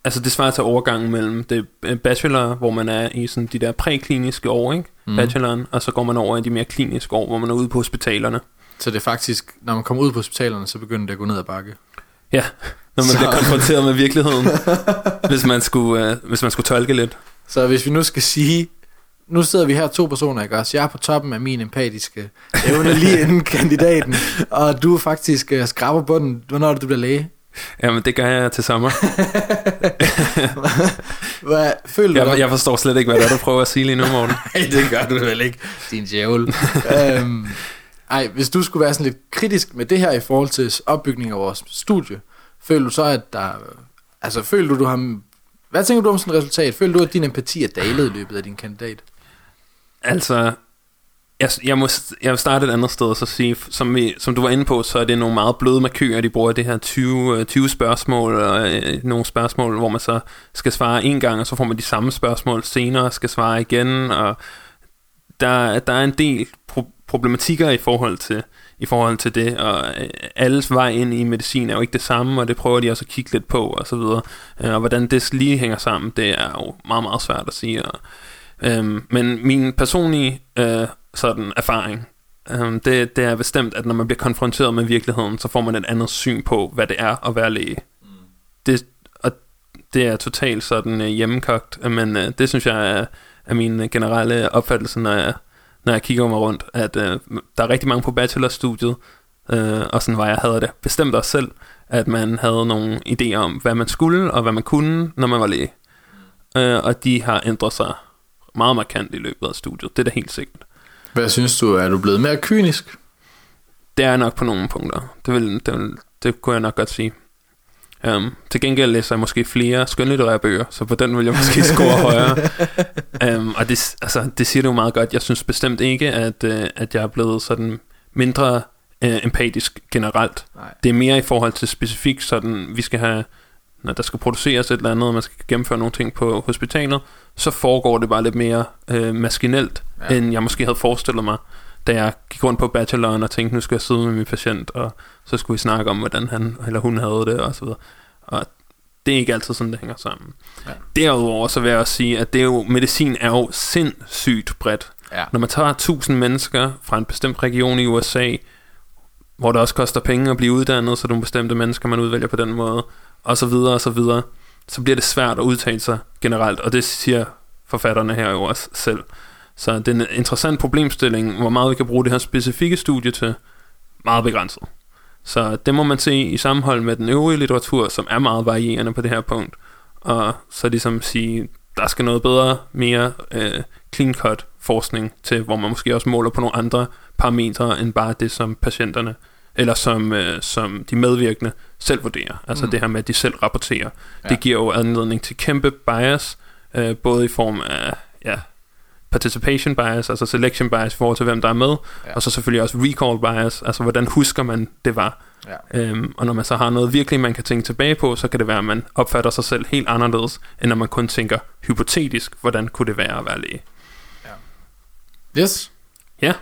Altså det svarer til overgangen mellem det bachelor, hvor man er i sådan de der prækliniske år, ikke? Mm. Bacheloren, og så går man over i de mere kliniske år, hvor man er ude på hospitalerne. Så det er faktisk, når man kommer ud på hospitalerne, så begynder det at gå ned ad bakke. Ja, når man bliver konfronteret med virkeligheden, hvis man skulle tolke lidt. Så hvis vi nu skal sige, nu sidder vi her 2 personer, ikke også? Jeg er på toppen af min empatiske evne lige inden kandidaten, og du faktisk skraber bunden, hvornår du bliver læge. Jamen, det gør jeg til sommer. Hvad føler du? Jeg forstår slet ikke, hvad du prøver at sige lige nu, Morten. Nej, det gør du vel ikke, din djævel. Ej, hvis du skulle være sådan lidt kritisk med det her i forhold til opbygning af vores studie, føler du så, at der... Altså, føler du har... Hvad tænker du om sådan et resultat? Føler du, at din empati er dalet i løbet af din kandidat? Altså... Jeg må starte et andet sted og så sige, som du var inde på, så er det nogle meget bløde markører, de bruger det her 20 spørgsmål, og nogle spørgsmål, hvor man så skal svare en gang, og så får man de samme spørgsmål senere, skal svare igen, og der er en del problematikker i forhold til det, og alles vej ind i medicin er jo ikke det samme, og det prøver de også at kigge lidt på, og så videre, og hvordan det lige hænger sammen, det er jo meget, meget svært at sige, men min personlige sådan erfaring, det er bestemt, at når man bliver konfronteret med virkeligheden, så får man et andet syn på, hvad det er at være læge. Det er totalt sådan hjemmekogt, men det synes jeg er min generelle opfattelse, når jeg kigger mig rundt, at der er rigtig mange på bachelorstudiet, og sådan var jeg havde det bestemt også selv, at man havde nogle idéer om, hvad man skulle og hvad man kunne, når man var læge. Og de har ændret sig meget markant i løbet af studiet, det er da helt sikkert. Hvad synes du, er du blevet mere kynisk? Det er nok på nogle punkter. Det kunne jeg nok godt sige. Til gengæld læser jeg måske flere skønlitterære bøger, så på den vil jeg måske score højere. Og det siger det jo meget godt. Jeg synes bestemt ikke, at jeg er blevet sådan mindre empatisk generelt. Nej. Det er mere i forhold til specifikt, sådan vi skal have... Når der skal produceres et eller andet, og man skal gennemføre nogle ting på hospitalet, så foregår det bare lidt mere maskinelt, ja, end jeg måske havde forestillet mig, da jeg gik rundt på bacheloren og tænkte, nu skal jeg sidde med min patient, og så skulle vi snakke om, hvordan han eller hun havde det, og så videre. Og det er ikke altid sådan, det hænger sammen. Ja. Derudover så vil jeg også sige, at medicin er jo sindssygt bredt. Ja. Når man tager 1000 mennesker fra en bestemt region i USA, hvor det også koster penge at blive uddannet, så nogle bestemte mennesker, man udvælger på den måde, og så videre, og så videre, så bliver det svært at udtale sig generelt, og det siger forfatterne her jo også selv. Så det er en interessant problemstilling, hvor meget vi kan bruge det her specifikke studie til, meget begrænset. Så det må man se i sammenhold med den øvrige litteratur, som er meget varierende på det her punkt, og så ligesom sige, der skal noget bedre, mere clean-cut forskning til, hvor man måske også måler på nogle andre parametre, end bare det, som patienterne eller som de medvirkende selv vurderer, altså det her med, at de selv rapporterer. Ja. Det giver jo anledning til kæmpe bias, både i form af participation bias, altså selection bias i forhold til, hvem der er med, og så selvfølgelig også recall bias, altså hvordan husker man det var. Ja. Og når man så har noget virkelig, man kan tænke tilbage på, så kan det være, at man opfatter sig selv helt anderledes, end når man kun tænker hypotetisk, hvordan kunne det være at være læge. Ja. Yes. Ja.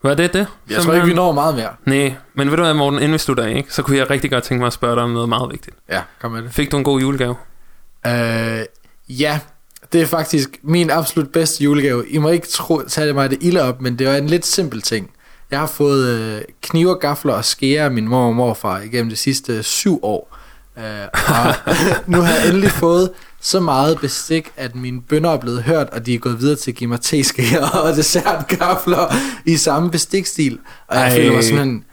Hvad er det? Jeg tror ikke, vi når meget mere. Nej, men ved du hvad, Morten, inden vi slutter af, så kunne jeg rigtig godt tænke mig at spørge dig om noget meget vigtigt. Ja, kom med det. Fik du en god julegave? Ja, det er faktisk min absolut bedste julegave. I må ikke tage mig det ilde op, men det var en lidt simpel ting. Jeg har fået kniver, gafler og skærer af min mor og morfar igennem de sidste 7 år. Og nu har jeg endelig fået så meget bestik, at mine bønner er blevet hørt, og de er gået videre til at give mig teskeer og dessertgafler i samme bestikstil. Og jeg følte mig sådan,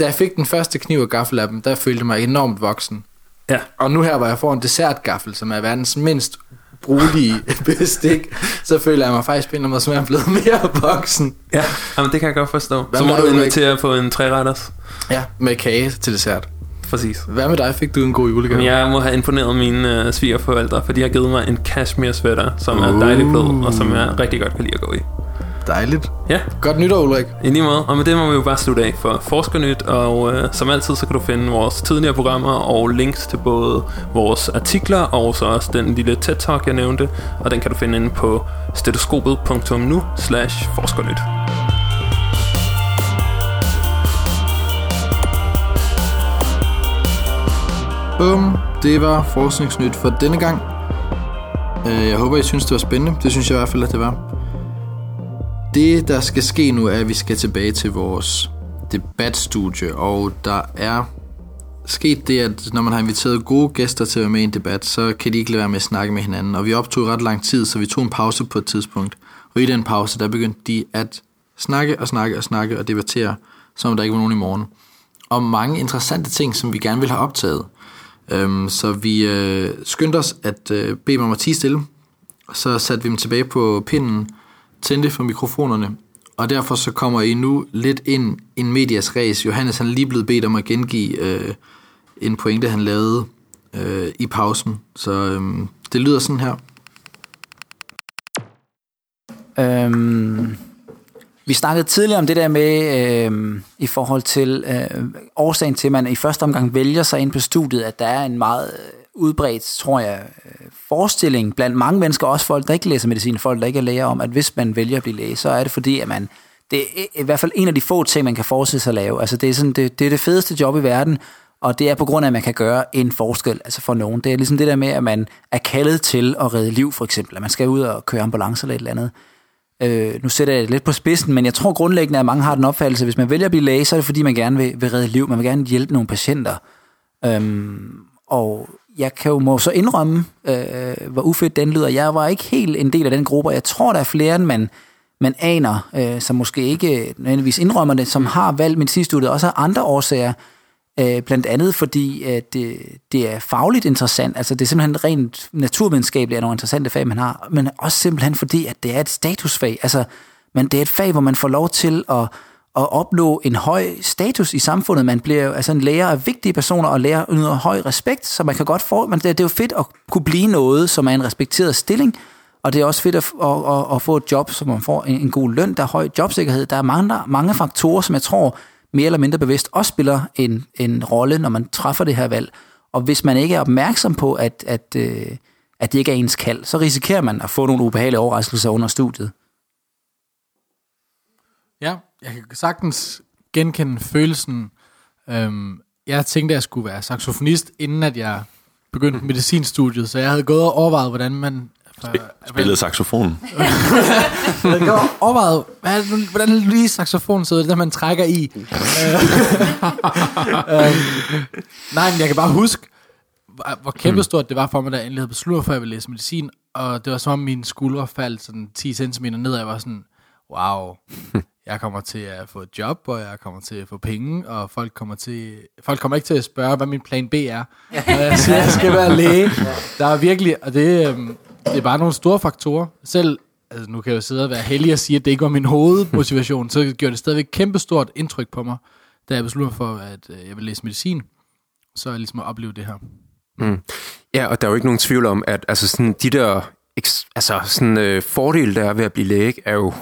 da jeg fik den første kniv og gaffel af dem, der følte jeg mig enormt voksen. Ja. Og nu her, hvor jeg får en dessertgaffel, som er verdens mindst brugelige bestik, så føler jeg mig faktisk på en eller anden måde, som jeg er blevet mere voksen. Ja, jamen, det kan jeg godt forstå. Så må du invitere på en 3-retters. Ja, med kage til dessert. Præcis. Hvad med dig? Fik du en god julegave? Jeg må have imponeret mine svigerforældre, for de har givet mig en cashmere sweater, som er dejligt blød, og som jeg rigtig godt kan lide at gå i. Dejligt. Ja. Godt nytår, Ulrik. I lige måde. Og med det må vi jo bare slutte af for Forskernyt, og som altid, så kan du finde vores tidligere programmer og links til både vores artikler og så også den lille TED-talk, jeg nævnte, og den kan du finde inde på stetoskopet.nu/forskernyt. Bum, det var forskningsnyt for denne gang. Jeg håber, I synes, det var spændende. Det synes jeg i hvert fald, at det var. Det, der skal ske nu, er, at vi skal tilbage til vores debatstudie. Og der er sket det, at når man har inviteret gode gæster til at være med i en debat, så kan de ikke lade være med at snakke med hinanden. Og vi optog ret lang tid, så vi tog en pause på et tidspunkt. Og i den pause, der begyndte de at snakke og debattere, som der ikke var nogen i morgen. om mange interessante ting, som vi gerne vil have optaget. Så vi skyndte os at bede mig om at tie stille. Så satte vi dem tilbage på pinden, tændte for mikrofonerne, og derfor så kommer I nu lidt ind i en medias res. Johannes han er lige blevet bedt om at gengive en pointe, han lavede i pausen. Så det lyder sådan her. Vi snakkede tidligere om det der med i forhold til årsagen til, at man i første omgang vælger sig ind på studiet, at der er en meget udbredt, tror jeg, forestilling blandt mange mennesker, også folk, der ikke læser medicin, folk, der ikke er læger, om, at hvis man vælger at blive læge, så er det fordi, at man, det er i hvert fald en af de få ting, man kan forestille sig at lave. Altså det er, sådan, det er det fedeste job i verden, og det er på grund af, at man kan gøre en forskel, altså for nogen. Det er ligesom det der med, at man er kaldet til at redde liv, for eksempel, at man skal ud og køre ambulance eller et eller andet. Nu sætter jeg det lidt på spidsen, men jeg tror grundlæggende, at mange har den opfattelse, at hvis man vælger at blive læge, så er det fordi, man gerne vil redde liv, man vil gerne hjælpe nogle patienter. Og jeg kan jo må så indrømme, hvor ufedt den lyder. Jeg var ikke helt en del af den gruppe, og jeg tror, der er flere, end man aner, som måske ikke nødvendigvis indrømmer det, som har valgt medicinstudiet, også af andre årsager, blandt andet fordi det er fagligt interessant, altså det er simpelthen rent naturvidenskabeligt er nogle interessante fag, man har, men også simpelthen fordi, at det er et statusfag, altså men det er et fag, hvor man får lov til at opnå en høj status i samfundet. Man bliver altså en lærer af vigtige personer, og lærer yder høj respekt, så man kan godt få, men det er jo fedt at kunne blive noget, som er en respekteret stilling, og det er også fedt at få et job, så man får en god løn, der er høj jobsikkerhed, der er mange faktorer, som jeg tror, mere eller mindre bevidst, også spiller en rolle, når man træffer det her valg. Og hvis man ikke er opmærksom på, at det ikke er ens kald, så risikerer man at få nogle ubehagelige overraskelser under studiet. Ja, jeg kan sagtens genkende følelsen. Jeg tænkte, at jeg skulle være saxofonist, inden at jeg begyndte medicinstudiet, så jeg havde gået og overvejet, hvordan man... Spillede saxofonen. Overvejet, hvordan lige saxofonen sidder, det der man trækker i. Nej, men jeg kan bare huske, hvor kæmpestort det var for mig, da jeg endelig havde besluttet, før jeg ville læse medicin, og det var som om mine skuldre faldt sådan 10 cm ned, og jeg var sådan, wow, jeg kommer til at få et job, og jeg kommer til at få penge, og folk kommer ikke til at spørge, hvad min plan B er. Og jeg siger, jeg skal være læge. Der er virkelig, og det er bare nogle store faktorer. Selv, altså nu kan jeg jo sidde og være heldig og sige, at det ikke var min hovedmotivation, så gjorde det stadigvæk kæmpestort indtryk på mig, da jeg besluttede for, at jeg ville læse medicin. Så er ligesom at opleve det her. Mm. Ja, og der er jo ikke nogen tvivl om, at altså sådan, de der altså, sådan, fordele, der er ved at blive læge, er jo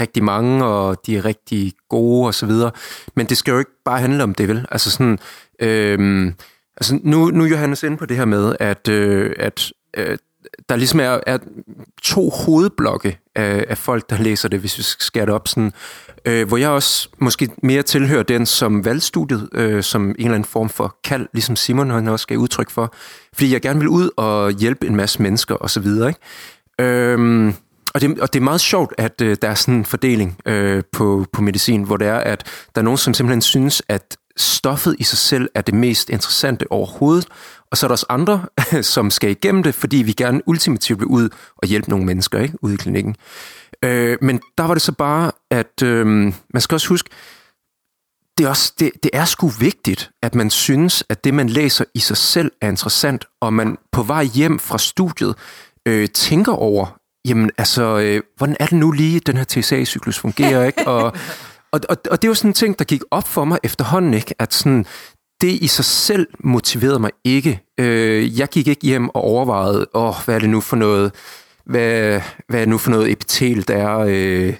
rigtig mange, og de er rigtig gode og så videre. Men det skal jo ikke bare handle om det, vel? Altså sådan... altså nu er Johannes inde på det her med, at der ligesom er to hovedblokke af folk, der læser det, hvis vi skærer det op sådan, hvor jeg også måske mere tilhører den som valgstudiet, som en eller anden form for kald, ligesom Simon han også gav udtryk for, fordi jeg gerne vil ud og hjælpe en masse mennesker og så videre, ikke? Og det er meget sjovt, at der er sådan en fordeling på medicin, hvor det er, at der er nogen, som simpelthen synes, at stoffet i sig selv er det mest interessante overhovedet, og så er der også andre, som skal igennem det, fordi vi gerne ultimativt vil ud og hjælpe nogle mennesker, ikke? Ude i klinikken. Men der var det så bare, at man skal også huske, det er sgu vigtigt, at man synes, at det, man læser i sig selv, er interessant, og man på vej hjem fra studiet tænker over, jamen altså, hvordan er det nu lige, den her TCA-cyklus fungerer, ikke? Og det var sådan en ting, der gik op for mig efterhånden, ikke? At sådan, det i sig selv motiverede mig ikke. Jeg gik ikke hjem og overvejede, hvad er det nu for noget, hvad er det nu for noget epitel, der er et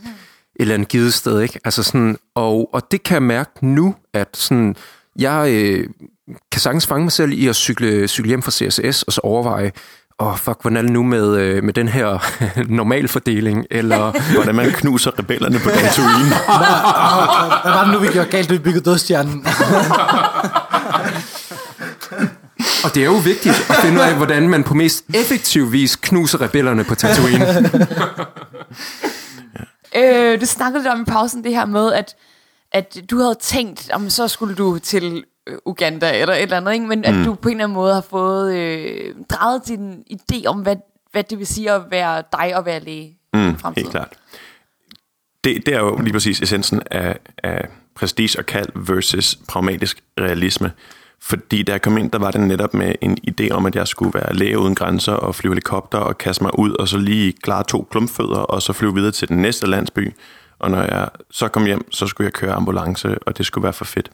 eller andet givet sted, ikke? Altså sådan, og det kan jeg mærke nu, at sådan, jeg kan sagtens fange mig selv i at cykle hjem fra CSS, og så overveje, hvordan er det nu med den her normalfordeling, eller hvordan man knuser rebellerne på Tatooine. Hvad var det nu, vi gjorde galt, da vi byggede dødstjernen? Og det er jo vigtigt at finde ud af, hvordan man på mest effektiv vis knuser rebellerne på Tatooine. Du snakkede lidt om i pausen det her med, at du havde tænkt, om så skulle du til... Uganda eller et eller andet, ikke? Men at du på en eller anden måde har fået drejet din idé om, hvad det vil sige at være dig og være læge i fremtiden. Helt klart. Det er jo lige præcis essensen af prestige og kald versus pragmatisk realisme. Fordi da jeg kom ind, der var det netop med en idé om, at jeg skulle være læge uden grænser og flyve helikopter og kaste mig ud og så lige klare 2 klumpfødder og så flyve videre til den næste landsby. Og når jeg så kom hjem, så skulle jeg køre ambulance, og det skulle være for fedt.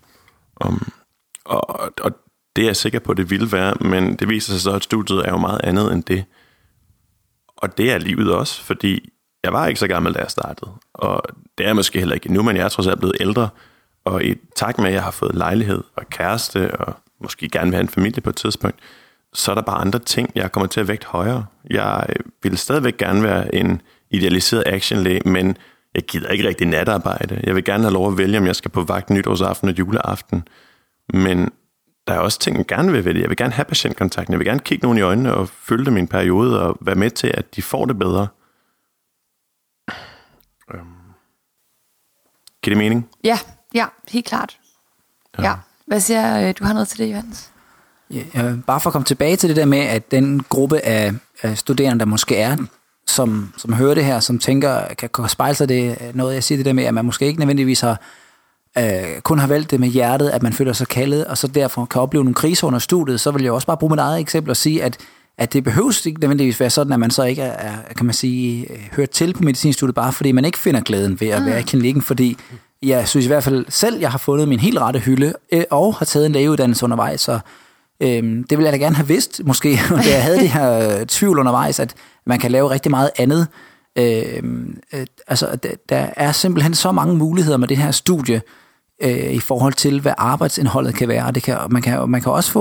Og det er jeg sikker på, det ville være, men det viser sig så, at studiet er jo meget andet end det. Og det er livet også, fordi jeg var ikke så gammel, da jeg startede. Og det er måske heller ikke nu, men jeg er trods alt blevet ældre. Og i takt med, at jeg har fået lejlighed og kæreste, og måske gerne vil have en familie på et tidspunkt, så er der bare andre ting, jeg kommer til at vægte højere. Jeg vil stadigvæk gerne være en idealiseret actionlæge, men jeg gider ikke rigtig natarbejde. Jeg vil gerne have lov at vælge, om jeg skal på vagt nytårsaften og juleaften. Men der er også ting, jeg gerne vil vælge. Jeg vil gerne have patientkontakten. Jeg vil gerne kigge nogen i øjnene og følge min periode og være med til, at de får det bedre. Giver det mening? Ja, helt klart. Ja. Hvad siger du, har noget til det, Johannes? Ja, bare for at komme tilbage til det der med, at den gruppe af studerende, der måske er, som hører det her, som tænker, kan spejle sig det, noget jeg siger det der med, at man måske ikke nødvendigvis kun har valgt det med hjertet, at man føler sig kaldet, og så derfor kan opleve nogle kriser under studiet, så vil jeg også bare bruge mit eget eksempel og sige, at det behøves ikke nødvendigvis være sådan, at man så ikke er, kan man sige, hørt til på medicinstudiet, bare fordi man ikke finder glæden ved at være i klinikken, fordi jeg synes i hvert fald selv, jeg har fundet min helt rette hylde, og har taget en lægeuddannelse undervejs, så det ville jeg da gerne have vidst, måske, da jeg havde det her tvivl undervejs, at man kan lave rigtig meget andet. Der er simpelthen så mange muligheder med det her studie, i forhold til, hvad arbejdsindholdet kan være, og det kan, man kan også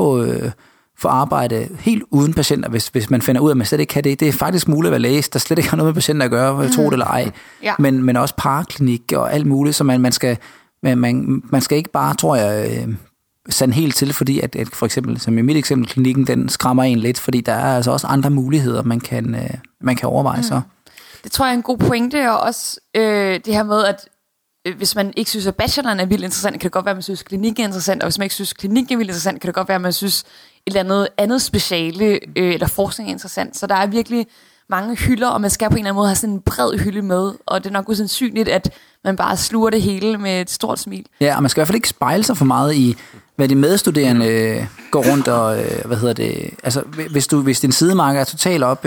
få arbejde helt uden patienter, hvis man finder ud af, at man slet ikke kan det. Det er faktisk muligt at være læge, der slet ikke har noget med patienter at gøre, tro det eller ej. Ja. Men også paraklinik og alt muligt, så man skal ikke bare, tror jeg, sande helt til, fordi at for eksempel, som i mit eksempel, klinikken, den skræmmer en lidt, fordi der er altså også andre muligheder, man kan overveje så. Det tror jeg er en god pointe, og også det her med, at hvis man ikke synes, at bacheloren er vildt interessant, kan det godt være, at man synes, at klinikken er interessant, og hvis man ikke synes, at klinikken er vildt interessant, kan det godt være, at man synes, at et eller andet speciale eller forskning er interessant. Så der er virkelig mange hylder, og man skal på en eller anden måde have sådan en bred hylde med, og det er nok usandsynligt, at man bare sluger det hele med et stort smil. Ja, og man skal i hvert fald ikke spejle sig for meget i, hvad de medstuderende går rundt og, altså hvis din sidemarker er totalt op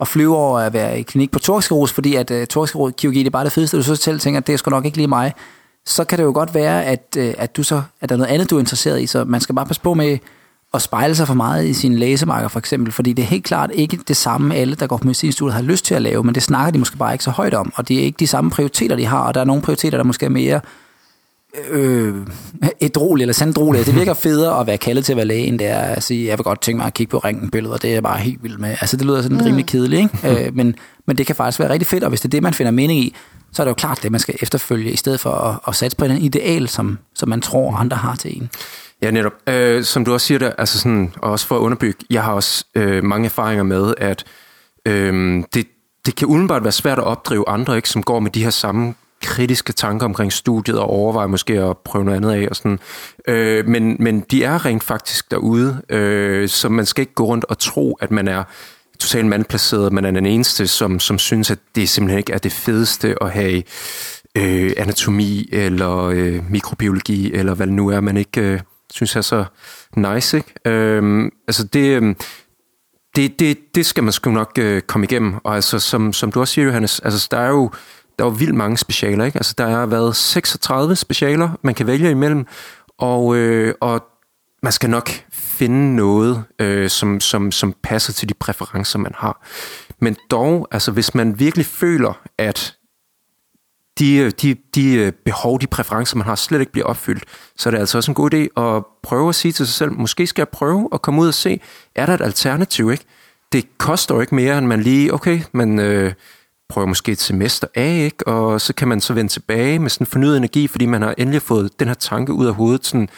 og flyve over at være i klinik på thoraxkirurgi, fordi at thoraxkirurgi, det er bare det fedeste, du så selv tænker, det er sgu nok ikke lige mig, så kan det jo godt være, at der er noget andet, du er interesseret i, så man skal bare passe på med at spejle sig for meget i sine læsemarker, for eksempel, fordi det er helt klart ikke det samme, alle, der går på medicinstudiet, har lyst til at lave, men det snakker de måske bare ikke så højt om, og det er ikke de samme prioriteter, de har, og der er nogle prioriteter, der måske er mere ædrolige eller sandrolige. Det virker federe at være kaldet til at være læge, end det er at sige, jeg vil godt tænke mig at kigge på ringenbilleder, det er jeg bare helt vild med. Altså det lyder sådan rimelig kedeligt, ikke? Men det kan faktisk være rigtig fedt, og hvis det er det, man finder mening i, så er det jo klart det, man skal efterfølge, i stedet for at satse på en ideal, som man tror, andre har til en. Ja, netop. Som du også siger der, altså sådan, og også for at underbygge, jeg har også mange erfaringer med, at det kan umiddelbart være svært at opdrive andre, ikke, som går med de her samme kritiske tanker omkring studiet og overveje måske at prøve noget andet af og sådan. Men de er rent faktisk derude, så man skal ikke gå rundt og tro, at man er totalt mandplaceret, man er den eneste, som synes, at det simpelthen ikke er det fedeste at have anatomi eller mikrobiologi, eller hvad det nu er, man ikke synes er så nice, ikke? Det skal man sgu nok komme igennem, og altså, som du også siger, Johannes, altså, der er jo vildt mange specialer, ikke? Altså, der har været 36 specialer, man kan vælge imellem, og man skal nok finde noget, som passer til de præferencer, man har. Men dog, altså, hvis man virkelig føler, at de behov, de præferencer, man har, slet ikke bliver opfyldt, så er det altså også en god idé at prøve at sige til sig selv, måske skal jeg prøve at komme ud og se, er der et alternativ, ikke? Det koster jo ikke mere, end man lige, okay, man prøver måske et semester af, ikke? Og så kan man så vende tilbage med sådan fornyet energi, fordi man har endelig fået den her tanke ud af hovedet, sådan,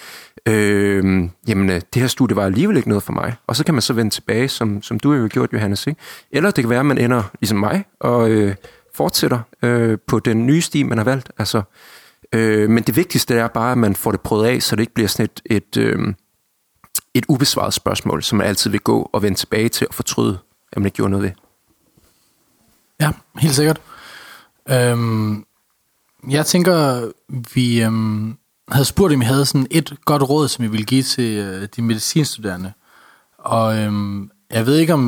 jamen, det her studie var alligevel ikke noget for mig. Og så kan man så vende tilbage, som du jo har gjort, Johannes, ikke? Eller det kan være, at man ender ligesom mig, og fortsætter på den nye sti, man har valgt. Altså, men det vigtigste er bare, at man får det prøvet af, så det ikke bliver sådan et ubesvaret spørgsmål, som man altid vil gå og vende tilbage til og fortryde, at man ikke gjorde noget ved. Ja, helt sikkert. Jeg tænker, vi havde spurgt, om I havde sådan et godt råd, som I ville give til de medicinstuderende. Og jeg ved ikke om...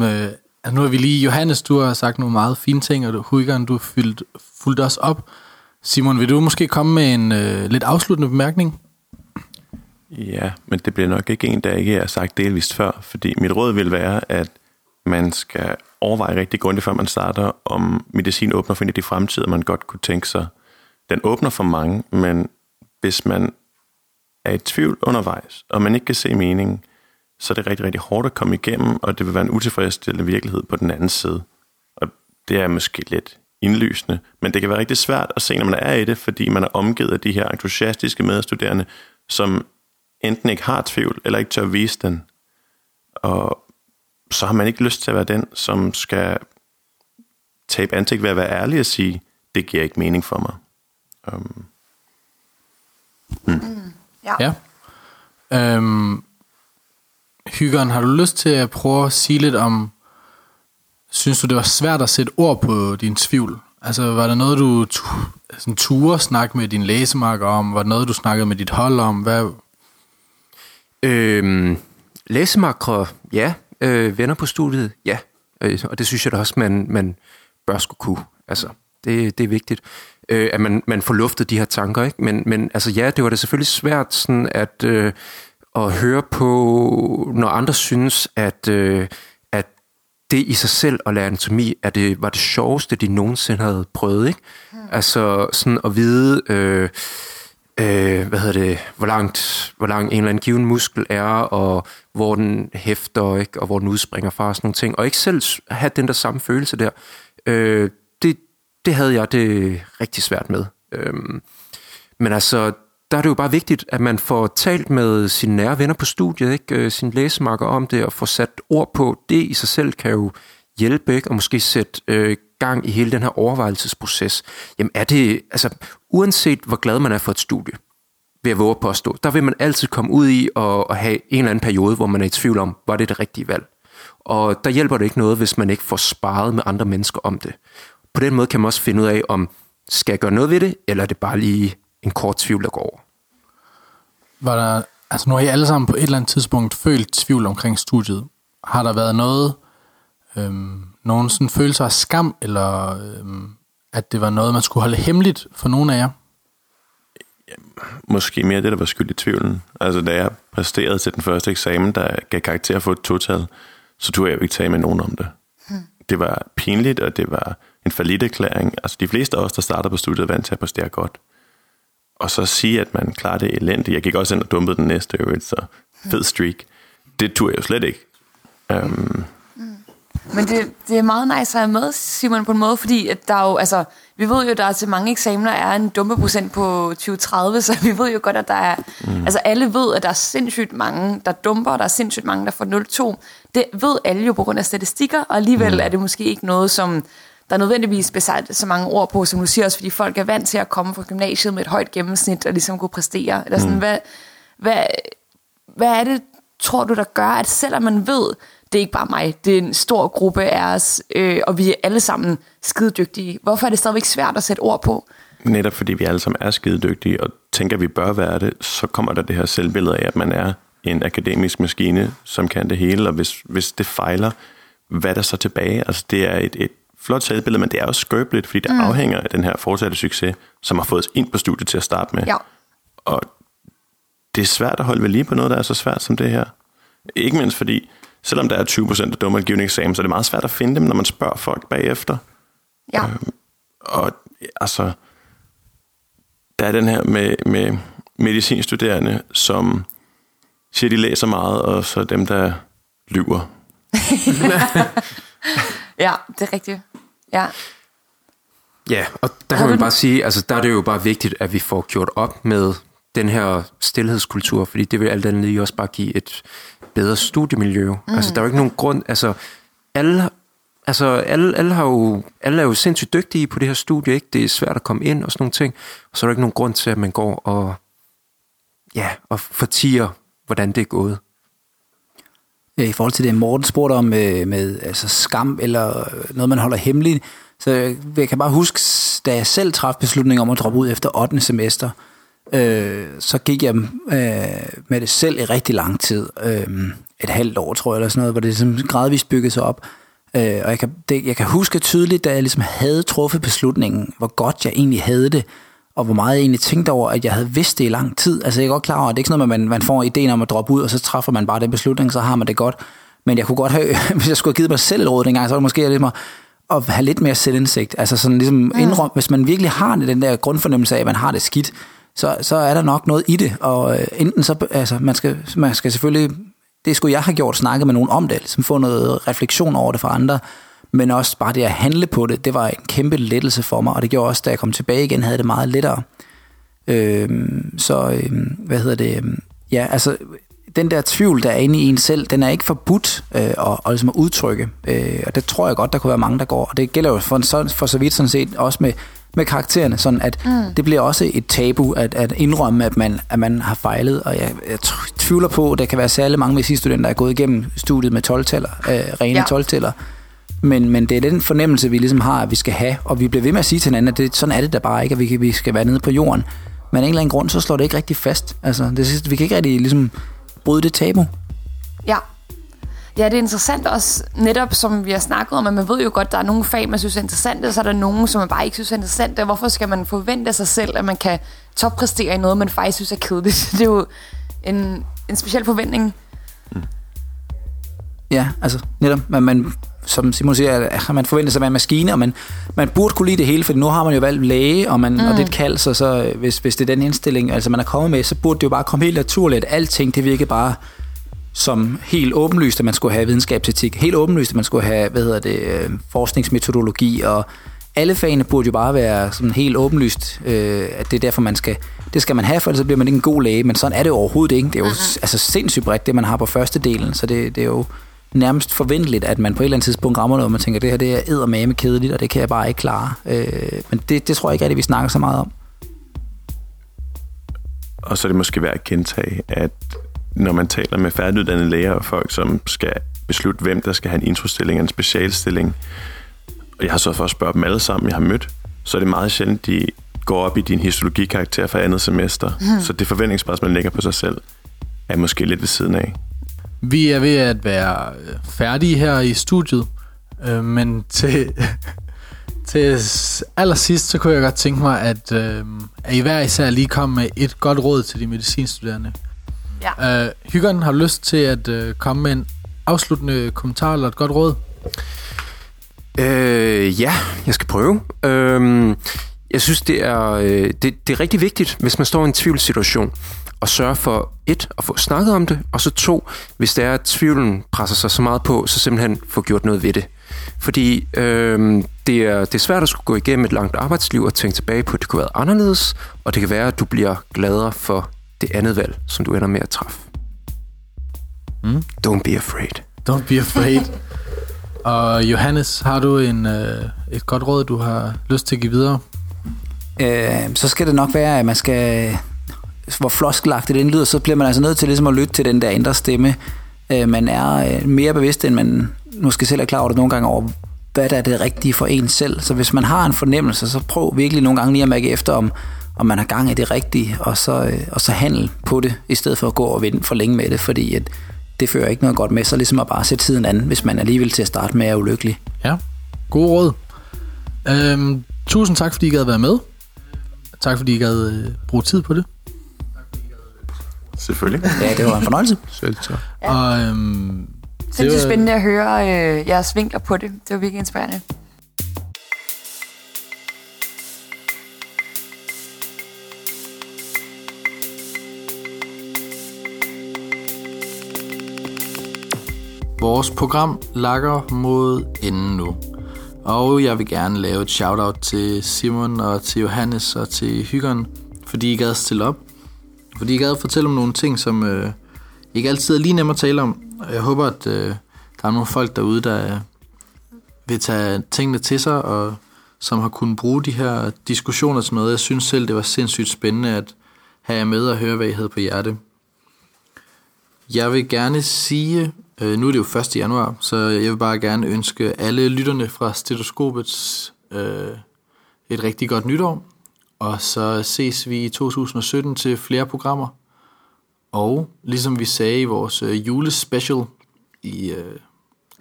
nu har vi lige... Johannes, du har sagt nogle meget fine ting, og Hygen, du har fulgt os op. Simon, vil du måske komme med en lidt afsluttende bemærkning? Ja, men det bliver nok ikke en, der ikke er sagt delvist før, fordi mit råd vil være, at man skal overveje rigtig grundigt, før man starter, om medicin åbner for en af de fremtider, man godt kunne tænke sig. Den åbner for mange, men hvis man er i tvivl undervejs, og man ikke kan se meningen, så er det rigtig, rigtig hårdt at komme igennem, og det vil være en utilfredsstillende virkelighed på den anden side. Og det er måske lidt indlysende, men det kan være rigtig svært at se, når man er i det, fordi man er omgivet af de her entusiastiske medstuderende, som enten ikke har tvivl, eller ikke tør vise den. Og så har man ikke lyst til at være den, som skal tabe ansigt ved at være ærlig og sige, det giver ikke mening for mig. Ja. Hygen, har du lyst til at prøve at sige lidt om, synes du det var svært at sætte ord på din tvivl? Altså var der noget, du turde snakke med din læsemarker om? Var der noget, du snakkede med dit hold om? Hvad... Læsemarkere, ja. Venner på studiet, ja. Og det synes jeg da også, man bør skulle kunne. Altså, det er vigtigt, at man får luftet de her tanker, ikke? Men altså ja, det var da selvfølgelig svært sådan at høre på, når andre synes, at det i sig selv at lære anatomi, at det var det sjoveste, de nogensinde havde prøvet, ikke? Altså sådan at vide... hvor lang en eller anden given muskel er, og hvor den hæfter, ikke, og hvor den udspringer fra, og sådan nogle ting. Og ikke selv have den der samme følelse der. Det havde jeg det rigtig svært med. Men altså, der er det jo bare vigtigt, at man får talt med sine nære venner på studiet, ikke, sine læsemarker om det, og får sat ord på. Det i sig selv kan jo hjælpe, ikke, og måske sætte... gang i hele den her overvejelsesproces. Jamen er det, altså uanset hvor glad man er for et studie, vil jeg våge at påstå, der vil man altid komme ud i og have en eller anden periode, hvor man er i tvivl om, var det det rigtige valg. Og der hjælper det ikke noget, hvis man ikke får sparret med andre mennesker om det. På den måde kan man også finde ud af, om skal jeg gøre noget ved det, eller er det bare lige en kort tvivl, der går over. Var der, altså nu har I alle sammen på et eller andet tidspunkt følt tvivl omkring studiet. Har der været noget, nogen sådan følelser af skam, eller at det var noget, man skulle holde hemmeligt for nogen af jer? Måske mere det, der var skyld i tvivlen. Altså, da jeg præsterede til den første eksamen, der gav karakter for et 2-tal, så turde jeg jo ikke tale med nogen om det. Det var pinligt, og det var en falliterklæring. Altså, de fleste af os, der starter på studiet, er vant til at præstere godt. Og så sige, at man klarer det elendigt. Jeg gik også ind og dumpede den næste øvrigt, så fed streak. Det turde jeg jo slet ikke. Men det er meget nice at have med, Simon, på en måde, fordi at der jo, altså, vi ved jo, at der til mange eksamener er en dumpeprocent på 20-30, så vi ved jo godt, at der er, altså alle ved, at der er sindssygt mange, der dumper, og der er sindssygt mange, der får 0,2. Det ved alle jo på grund af statistikker, og alligevel er det måske ikke noget, som der nødvendigvis besat så mange ord på, som du siger også, fordi folk er vant til at komme fra gymnasiet med et højt gennemsnit og ligesom kunne præstere. Eller sådan, hvad er det, tror du, der gør, at selvom man ved, det er ikke bare mig, det er en stor gruppe af os, og vi er alle sammen skidedygtige. Hvorfor er det stadigvæk svært at sætte ord på? Netop fordi vi alle sammen er skidedygtige, og tænker, at vi bør være det, så kommer der det her selvbillede af, at man er en akademisk maskine, som kan det hele, og hvis det fejler, hvad er der så tilbage? Altså, det er et flot selvbillede, men det er også skrøbeligt, fordi det afhænger af den her fortsatte succes, som har fået os ind på studiet til at starte med. Ja. Og det er svært at holde ved lige på noget, der er så svært som det her. Ikke mindst fordi... Selvom der er 20% af dumme at give en eksamen, så er det meget svært at finde dem, når man spørger folk bagefter. Ja. Og altså, der er den her med medicinstuderende, som siger, de læser meget, og så dem, der lyver. Ja, det er rigtigt. Ja. Ja, og der kan man bare sige, altså der er det jo bare vigtigt, at vi får gjort op med den her stilhedskultur, fordi det vil alt andet lige også bare give et bedre studiemiljø. Altså der er jo ikke nogen grund, altså alle er jo sindssygt dygtige på det her studie, ikke? Det er svært at komme ind og sådan nogle ting, og så er der ikke nogen grund til, at man går og fortier, hvordan det er gået. i forhold til det, Morten spurgte om med altså skam eller noget, man holder hemmeligt. Så jeg kan bare huske, da jeg selv traf beslutningen om at droppe ud efter 8. semester, så gik jeg med det selv i rigtig lang tid. Et halvt år, tror jeg, eller sådan noget, hvor det ligesom gradvist byggede sig op. Og jeg kan huske tydeligt, da jeg ligesom havde truffet beslutningen, hvor godt jeg egentlig havde det, og hvor meget jeg egentlig tænkte over, at jeg havde vidst det i lang tid. Altså jeg er godt klar over, at det er ikke sådan noget, man får ideen om at droppe ud, og så træffer man bare den beslutning, så har man det godt. Men jeg kunne godt have, hvis jeg skulle have givet mig selv et råd dengang, så var det måske lidt mere at have lidt mere selvindsigt. Altså sådan ligesom indrømme, hvis man virkelig har den der grundfornemmelse af, at man har det skidt, så er der nok noget i det. Og enten så, altså man skal selvfølgelig, det skulle jeg have gjort, snakke med nogen om det, ligesom få noget refleksion over det fra andre, men også bare det at handle på det, det var en kæmpe lettelse for mig, og det gjorde også, da jeg kom tilbage igen, havde det meget lettere. Ja, altså, den der tvivl, der er inde i en selv, den er ikke forbudt og ligesom at udtrykke, og det tror jeg godt, der kunne være mange, der går, og det gælder jo for så vidt sådan set også med karaktererne, sådan at det bliver også et tabu at indrømme, at man har fejlet, og jeg tvivler på, at der kan være særlig mange medicinstudenter, der er gået igennem studiet med 12-tæller, rene 12-tæller, men det er den fornemmelse, vi ligesom har, at vi skal have, og vi bliver ved med at sige til hinanden, at det, sådan er det der bare ikke, at vi skal være nede på jorden, men af en eller anden grund, så slår det ikke rigtig fast, altså det, vi kan ikke rigtig ligesom bryde det tabu. Ja. Ja, det er interessant også, netop som vi har snakket om, at man ved jo godt, der er nogle fag, man synes er interessante, så er der nogle, som man bare ikke synes er interessante. Hvorfor skal man forvente sig selv, at man kan toppræstere i noget, man faktisk synes er kedeligt? Det er jo en speciel forventning. Ja, altså netop, man som Simon siger, at man forventer sig at være en maskine, og man burde kunne lide det hele, for nu har man jo valgt læge, og, og det kald, så hvis det er den indstilling, altså man er kommet med, så burde det jo bare komme helt naturligt. Alting, det virker bare som helt åbenlyst, at man skulle have videnskabsetik, helt åbenlyst, at man skulle have, forskningsmetodologi, og alle fagene burde jo bare være sådan helt åbenlyst, at det er derfor, det skal man have, for ellers så bliver man ikke en god læge, men sådan er det overhovedet ikke. Det er jo altså sindssygt bredt, det man har på første delen, så det er jo nærmest forventeligt, at man på et eller andet tidspunkt rammer noget, og man tænker, det her det er eddermame kedeligt, og det kan jeg bare ikke klare. Men det tror jeg ikke er det, vi snakker så meget om. Og så er det måske værd at gentage, at når man taler med færdiguddannede læger og folk, som skal beslutte, hvem der skal have en introstilling og en specialstilling, og jeg har så for at spørge dem alle sammen, jeg har mødt, så er det meget sjældent, de går op i din histologikarakter fra andet semester. Så det forventningspres, man lægger på sig selv, er måske lidt ved siden af. Vi er ved at være færdige her i studiet, men til allersidst, så kunne jeg godt tænke mig, at I hver især lige kom med et godt råd til de medicinstuderende. Ja. Hygen, har lyst til at komme med en afsluttende kommentar eller et godt råd? Ja, jeg skal prøve. Jeg synes, det er rigtig vigtigt, hvis man står i en tvivlssituation, og sørge for at få snakket om det, og så 2, hvis der er, at tvivlen presser sig så meget på, så simpelthen få gjort noget ved det. Fordi det er svært at skulle gå igennem et langt arbejdsliv og tænke tilbage på, at det kunne være anderledes, og det kan være, at du bliver gladere for det andet valg, som du ender med at træffe. Don't be afraid. Don't be afraid. Og Johannes, har du et godt råd, du har lyst til at give videre? Så skal det nok være, at man skal, hvor floskelagtigt det lyder, så bliver man altså nødt til ligesom at lytte til den der indre stemme. Man er mere bevidst, end man måske selv er klar over det nogle gange over, hvad der er det rigtige for en selv. Så hvis man har en fornemmelse, så prøv virkelig nogle gange lige at mærke efter, om man har gang i det rigtige, og så handle på det, i stedet for at gå og vente for længe med det, fordi at det fører ikke noget godt med, så ligesom at bare sætte tiden an, hvis man alligevel til at starte med er ulykkelig. Ja, god råd. Tusind tak, fordi I gad være med. Tak, fordi I gad bruge tid på det. Selvfølgelig. Ja, det var en fornøjelse. Selv tak. Ja. Og, det var spændende at høre jeres vinkler på det. Det var virkelig inspirerende. Vores program lakker mod enden nu. Og jeg vil gerne lave et shoutout til Simon og til Johannes og til Hygen, fordi I gad stille op. Fordi I gad fortælle om nogle ting, som ikke altid er lige nemme at tale om. Jeg håber, at der er nogle folk derude, der vil tage tingene til sig, og som har kunnet bruge de her diskussioner til noget. Jeg synes selv, det var sindssygt spændende at have jer med og høre, hvad I havde på hjerte. Jeg vil gerne sige Nu er det jo 1. januar, så jeg vil bare gerne ønske alle lytterne fra Stetoskopets et rigtig godt nytår. Og så ses vi i 2017 til flere programmer. Og ligesom vi sagde i vores julespecial i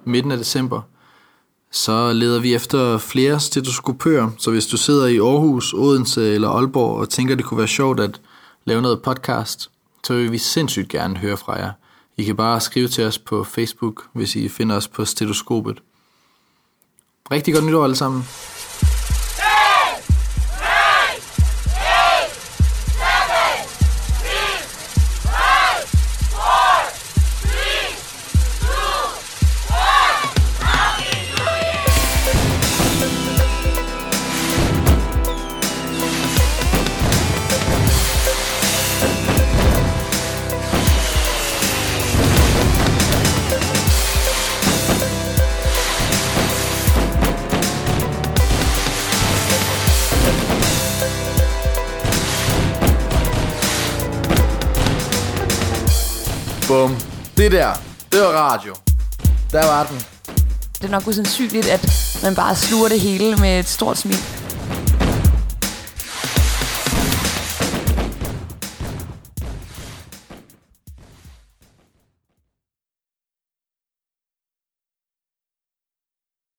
midten af december, så leder vi efter flere stetoskopører. Så hvis du sidder i Aarhus, Odense eller Aalborg og tænker, det kunne være sjovt at lave noget podcast, så vil vi sindssygt gerne høre fra jer. I kan bare skrive til os på Facebook, hvis I finder os på Stetoskopet. Rigtig godt nytår alle sammen. Bum. Det der, det var radio. Der var den. Det er nok usandsynligt, at man bare sluger det hele med et stort smil.